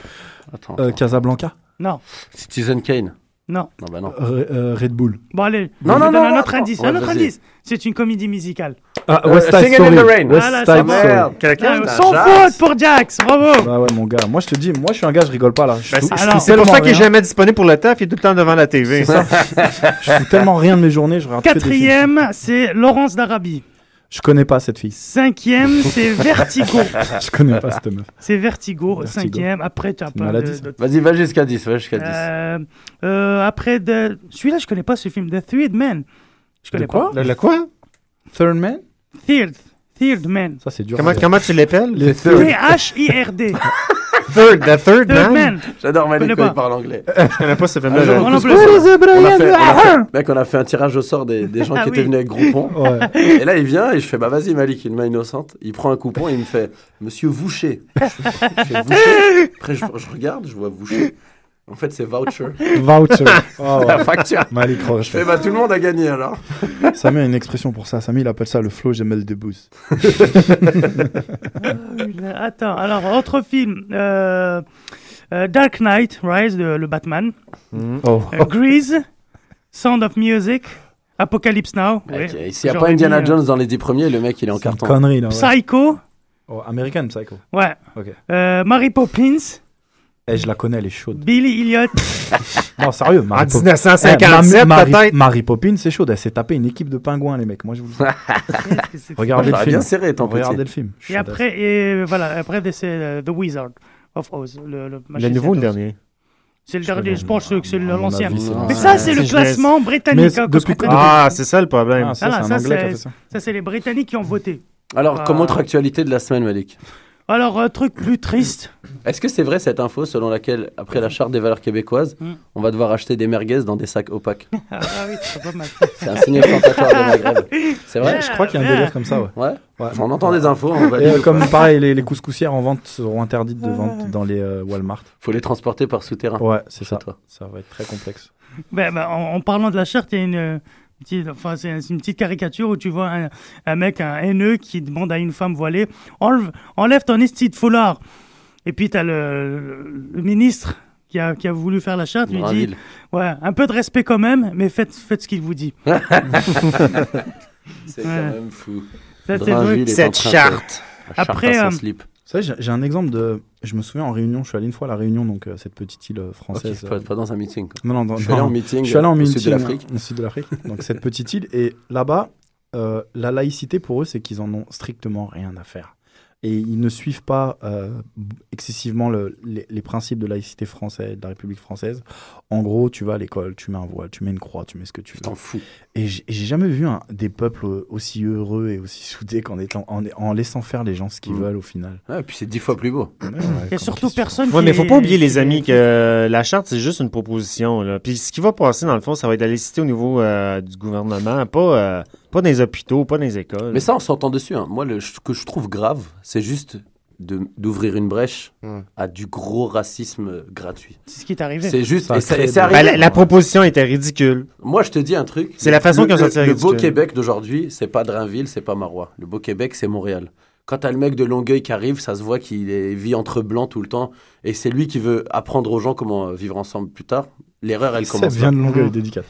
Attends, attends. Euh, Casablanca. Non. Citizen Kane. Non. Non, bah non. Euh, euh, Red Bull. Bon, allez. Non, non, non. Un autre indice. Un autre indice. C'est une comédie musicale. Ah, euh, West Side Story. West Side Story. Sans faute pour Jax. Bravo. Bah ouais, mon gars. Moi, je te dis, moi, je suis un gars, je rigole pas là. Je bah, fous, c'est, alors, c'est pour ça qu'il est jamais disponible pour le taf. Il est tout le temps devant la T V. C'est ça. Je fous tellement rien de mes journées. Je regarde. Quatrième, c'est Laurence d'Arabie. Je connais pas cette fille. Cinquième, c'est Vertigo. Je connais pas cette meuf. C'est Vertigo, Vertigo. Cinquième. Après, tu as pas de, de... Vas-y, va jusqu'à dix. Va jusqu'à dix. Euh, euh, après, de... celui-là, je connais pas ce film. The Third Man. Je connais pas. Le, le quoi? Third Man? Third. Third Man. Ça, c'est dur. Comment, comment tu l'appelles? Le Third. T H I R D. Third, the Third, third man. man. J'adore Malik quand il parle anglais. Je connais pas ce film-là. On a fait, mec, on a fait un tirage au sort des, des gens qui ah, étaient oui. venus avec Groupon. Ouais. Et là, il vient et je fais, bah vas-y Malik, une main innocente. Il prend un coupon et il me fait, Monsieur Voucher. Je fais Voucher. Après, je, je regarde, je vois Voucher. En fait, c'est voucher. Voucher. Oh, ouais. La facture. Malik Roche. Et bah, tout le monde a gagné alors. Samy a une expression pour ça. Samy, il appelle ça le flow Jamel Debbouze. Attends, alors, autre film. Euh, euh, Dark Knight Rise, de, le Batman. Mm. Oh. Euh, Grease, Sound of Music, Apocalypse Now. Okay. Ouais. S'il n'y a pas Indiana dit, Jones dans les dix premiers, le mec, il est en c'est carton. Une connerie, là, ouais. Psycho. Oh, American Psycho. Ouais. Okay. Euh, Mary Poppins. Eh, je la connais, elle est chaude. Billy Elliot. Non, sérieux, Mary Poppins. En dix-neuf cent cinquante-sept, eh, Mary, Mary, Mary Poppins, c'est chaude. Elle s'est tapée une équipe de pingouins, les mecs. Moi, je vous le dis. Regardez le film. Serré, Regardez le film. Et après, et voilà, après, c'est uh, The Wizard of Oz. Le, le, le nouveau ou le dernier? C'est le dernier, je pense que c'est l'ancien. Mais ça, c'est le classement britannique. Ah, c'est ça le problème. Ça, c'est les Britanniques qui ont voté. Alors, comme autre actualité de la semaine, Malik? Alors, un truc plus triste. Est-ce que c'est vrai cette info selon laquelle, après la charte des valeurs québécoises, mm. on va devoir acheter des merguez dans des sacs opaques? Ah oui, c'est pas mal. C'est un signe tentatoire de Maghreb. C'est vrai? Je crois qu'il y a un délire comme ça, ouais. Ouais, ouais. J'en entends des infos. On va dire, comme pareil, les, les couscoussières en vente seront interdites de vente dans les euh, Walmart. Faut les transporter par souterrain. Ouais, c'est ça. Toi. Ça va être très complexe. Bah, bah, en, en parlant de la charte, il y a une... Petite, enfin, c'est une petite caricature où tu vois un, un mec, un haineux, qui demande à une femme voilée, enlève, enlève ton esti de foulard. Et puis t'as le, le, le ministre qui a, qui a voulu faire la charte, lui dit, ouais, un peu de respect quand même, mais faites, faites ce qu'il vous dit. C'est quand ouais. même fou. Ça, c'est cette charte. Après, euh, ça, j'ai, j'ai un exemple de. Je me souviens en réunion, je suis allé une fois à la Réunion, donc euh, cette petite île française. Okay, pas, pas dans un meeting. Quoi. Non, non, dans, je suis allé en meeting. Je suis allé en meeting au sud de l'Afrique. Au sud de l'Afrique. Donc cette petite île, et là-bas, euh, la laïcité pour eux, c'est qu'ils en ont strictement rien à faire. Et ils ne suivent pas euh, excessivement le, les, les principes de laïcité française, de la République française. En gros, tu vas à l'école, tu mets un voile, tu mets une croix, tu mets ce que tu veux. T'en fous. Et j'ai, j'ai jamais vu hein, des peuples aussi heureux et aussi soudés qu'en étant, en, en laissant faire les gens ce qu'ils mmh. veulent au final. Ouais, et puis c'est dix fois plus beau. Ouais, ouais, et surtout personne. Ouais, mais faut pas oublier les amis que euh, la charte c'est juste une proposition. Là. Puis ce qui va passer dans le fond, ça va être la laïcité au niveau euh, du gouvernement, pas. Euh, Pas dans les hôpitaux, pas dans les écoles. Mais ça, on s'entend dessus. Hein. Moi, le, ce que je trouve grave, c'est juste de, d'ouvrir une brèche mmh. à du gros racisme gratuit. C'est ce qui est arrivé. C'est juste... Et ça, et c'est arrivé. Bah, la, la proposition était ridicule. Moi, je te dis un truc. C'est la façon qu'on s'en tire. Le beau Québec d'aujourd'hui, c'est pas Drainville, c'est pas Marois. Le beau Québec, c'est Montréal. Quand t'as le mec de Longueuil qui arrive, ça se voit qu'il est, vit entre blancs tout le temps. Et c'est lui qui veut apprendre aux gens comment vivre ensemble plus tard. L'erreur, elle commence. Ça vient de Longueuil, dédicace.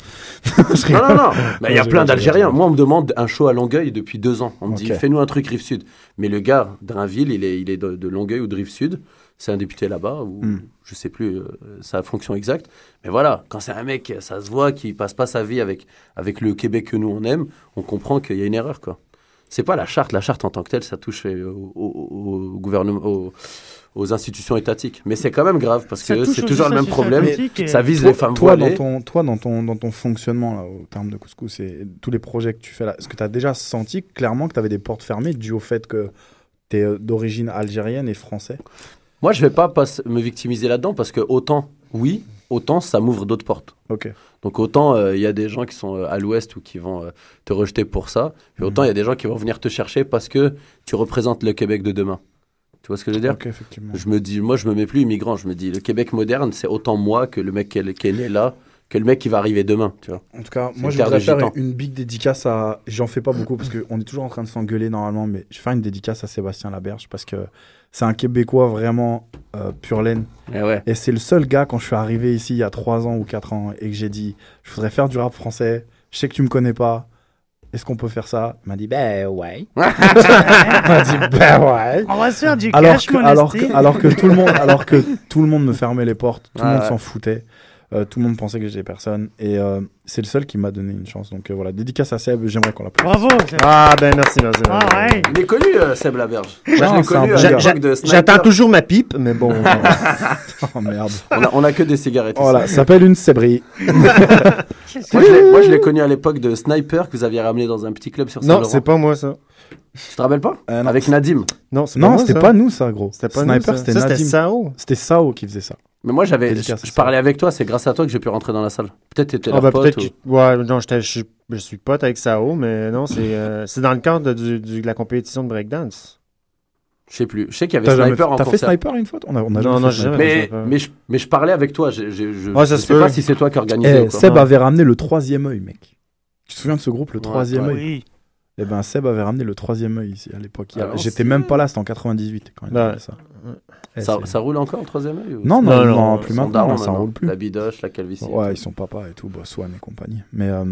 Non, non, non. Il y a plein d'Algériens. Moi, on me demande un show à Longueuil depuis deux ans. On me okay. dit, fais-nous un truc Rive-Sud. Mais le gars d'Rainville, il est, il est de, de Longueuil ou de Rive-Sud. C'est un député là-bas, ou mm. je ne sais plus euh, sa fonction exacte. Mais voilà, quand c'est un mec, ça se voit qu'il ne passe pas sa vie avec, avec le Québec que nous, on aime, on comprend qu'il y a une erreur, quoi. C'est pas la charte. La charte, en tant que telle, ça touche euh, au, au, au gouvernement... Au, aux institutions étatiques. Mais c'est quand même grave, parce ça que c'est toujours le même problème. Et... Ça vise toi, les femmes toi, voilées. Dans ton, toi, dans ton, dans ton fonctionnement, là, au terme de Couscous, c'est tous les projets que tu fais là, est-ce que tu as déjà senti clairement que tu avais des portes fermées dû au fait que tu es euh, d'origine algérienne et français? Moi, je ne vais pas, pas me victimiser là-dedans, parce que autant, oui, autant ça m'ouvre d'autres portes. Okay. Donc autant il euh, y a des gens qui sont euh, à l'ouest ou qui vont euh, te rejeter pour ça, et autant il mmh. y a des gens qui vont venir te chercher parce que tu représentes le Québec de demain. Tu vois ce que je veux dire? Okay, je me dis, moi, je me mets plus immigrant. Je me dis, le Québec moderne, c'est autant moi que le mec qui est né là, que le mec qui va arriver demain. Tu vois? En tout cas, c'est moi, je voudrais faire une big dédicace à... J'en fais pas beaucoup parce qu'on est toujours en train de s'engueuler normalement, mais je vais faire une dédicace à Sébastien Laberge parce que c'est un Québécois vraiment euh, pur laine. Et, ouais. et c'est le seul gars, quand je suis arrivé ici il y a trois ans ou quatre ans et que j'ai dit, je voudrais faire du rap français, je sais que tu me connais pas. Est-ce qu'on peut faire ça? Il m'a dit, ben bah, ouais. Il m'a dit, ben bah, ouais. On va se faire du cash, alors que, alors, que, alors, que tout le monde, alors que tout le monde me fermait les portes, tout le ah, monde ouais. s'en foutait. Euh, tout le monde pensait que j'étais personne. Et euh, c'est le seul qui m'a donné une chance. Donc euh, voilà, dédicace à Seb, j'aimerais qu'on l'applaudisse. Bravo Seb. Ah ben merci, merci. Ah, ouais. Il est connu, euh, Seb Laberge. Bah, non, je l'ai connu, j'a- j'a- de j'attends toujours ma pipe, mais bon. Oh merde. On a, on a que des cigarettes. Voilà, ça s'appelle une Sebrie. moi, moi je l'ai connu à l'époque de Sniper que vous aviez ramené dans un petit club sur Saint-Laurent. Non, c'est pas moi ça. Tu te rappelles pas euh, non, avec Nadim? Non, c'est pas non moi, c'était ça. Pas nous ça, gros. C'était pas Sniper, nous, ça. C'était ça, Nadim. C'était Sao. C'était Sao qui faisait ça. Mais moi j'avais, je, je parlais avec toi, c'est grâce à toi que j'ai pu rentrer dans la salle. Peut-être t'étais ah, leur bah, pote. Ou... Que... Ouais, non, je, je suis pote avec Sao, mais non, c'est euh, c'est dans le cadre de, du, de la compétition de breakdance. Je sais plus. Je sais qu'il y avait t'as Sniper en concert. T'as fait Sniper une fois? On a, on a non, non, j'ai jamais fait Sniper. Mais, mais, je, mais je parlais avec toi. Je, je, je, ouais, ça je sais peut. Pas si c'est toi qui organisais. Eh, Seb avait ramené le troisième œil, mec. Tu te souviens de ce groupe, le troisième œil? Eh ben, Seb avait ramené le troisième œil ici à l'époque. Alors, j'étais c'est... même pas là, c'était en quatre-vingt-dix-huit quand il a fait ça. Ouais, ça, ça roule encore le troisième œil? Non, non, non, non, non, plus maintenant, non, ça roule plus. La bidoche, la calvitie. Ouais, ils sont papa et tout, bah, Swan et compagnie. Mais euh,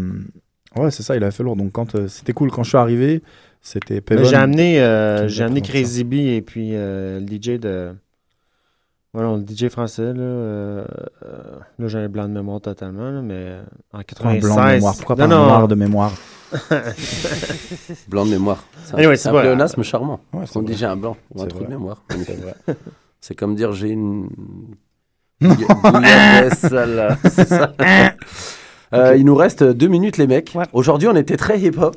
ouais, c'est ça, il a fait lourd. Donc quand euh, c'était cool, quand je suis arrivé, c'était Pevon. J'ai amené, euh, j'ai amené Crazy B et puis euh, le D J de. Voilà, le D J français, là, euh, là j'ai un blanc de mémoire totalement, là, mais en quatre-vingt-seize... Un blanc de mémoire, pourquoi non, pas un noir de mémoire? Blanc de mémoire, c'est un, anyway, c'est un pléonasme charmant, ouais, on dit j'ai un blanc, ou un trou de mémoire. C'est, vrai. C'est comme dire j'ai une... c'est ça. euh, okay. Il nous reste deux minutes les mecs, ouais. Aujourd'hui on était très hip-hop.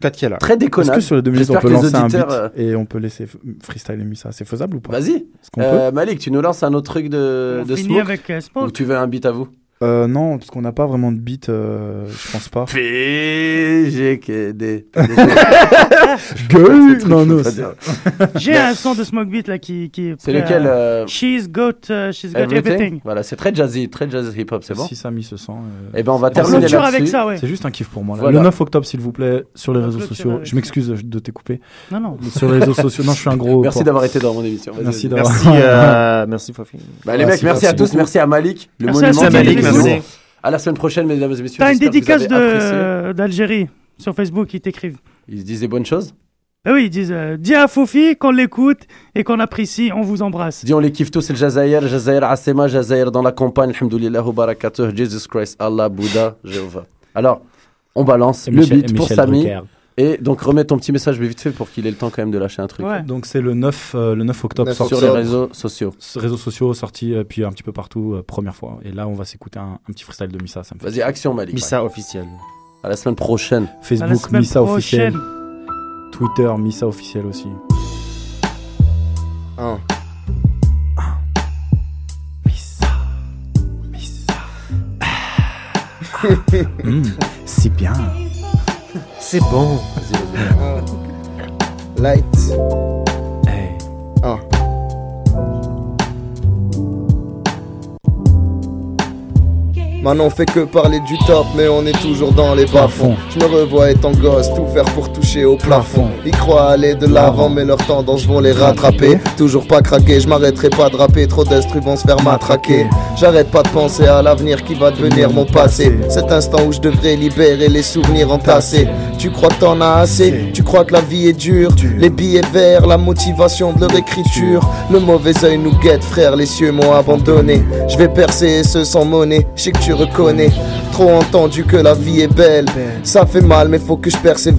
quatre K là. Très déconnant. Est-ce que sur les deux minutes, on peut lancer un beat euh... et on peut laisser freestyle et Missa? C'est faisable ou pas? Vas-y. Euh, Malik, tu nous lances un autre truc de, de Smoke, avec, euh, Smoke ou tu veux un beat à vous? Euh, non, parce qu'on n'a pas vraiment de beat, euh, je pense pas. P G K D. Gueule, non, non. J'ai un son de Smoked Beat là qui. qui c'est euh, lequel euh... She's got, uh, she's got everything. everything. Voilà, c'est très jazzy, très jazz hip hop, c'est bon. Si Samy se sent. Euh... Eh ben, on va terminer là-dessus. Avec ça, ouais. C'est juste un kiff pour moi. Là. Voilà. Le neuf octobre, s'il vous plaît, sur les réseaux sociaux. Je m'excuse de te couper. Non, non. Sur les réseaux sociaux, non, je suis un gros. Merci d'avoir été dans mon émission. Vas-y, merci d'avoir. Merci, euh... merci Fofi. Bah, les mecs, merci à tous, merci à Malik, le monument. Merci. À la semaine prochaine, mesdames et messieurs. T'as une dédicace de... d'Algérie sur Facebook, ils t'écrivent. Ils disent des bonnes choses? Ben oui, ils disent euh, dis à Fofi qu'on l'écoute et qu'on apprécie, on vous embrasse. Dis on les kiffe tous, le Jazaïr, Jazaïr Asema, Jazaïr dans la campagne, alhamdoulilah, barakatuh, Jesus Christ, Allah, Bouddha, Jéhovah. Alors, on balance et le Michel, beat pour Samy. Drucker. Et donc, remets ton petit message vite fait pour qu'il ait le temps quand même de lâcher un truc. Ouais. Donc, c'est le neuf, euh, le neuf octobre neuf sur les réseaux sociaux. Réseaux sociaux, sortis, euh, puis un petit peu partout, euh, première fois. Et là, on va s'écouter un, un petit freestyle de Missa. Ça me fait Vas-y, action Malik. Missa officiel. À la semaine prochaine. Facebook, semaine Missa prochaine. officiel. Twitter, Missa officiel aussi. un Missa. Missa. Ah. mmh, c'est bien. C'est bon. Lights. Hey. Oh. Maintenant on fait que parler du top, mais on est toujours dans les bas-fonds. Je me revois étant gosse, tout faire pour toucher au plafond. Ils croient aller de l'avant, mais leurs tendances vont les rattraper. Toujours pas craquer, je m'arrêterai pas de rapper. Trop d'instrus vont se faire matraquer. J'arrête pas de penser à l'avenir qui va devenir mon passé. Cet instant où je devrais libérer les souvenirs entassés. Tu crois que t'en as assez, tu crois que la vie est dure. Les billets verts, la motivation de leur écriture. Le mauvais œil nous guette, frère, les cieux m'ont abandonné. Je vais percer ceux sans monnaie, je sais que tu reconnais. Trop entendu que la vie est belle. Ça fait mal mais faut que je persévère.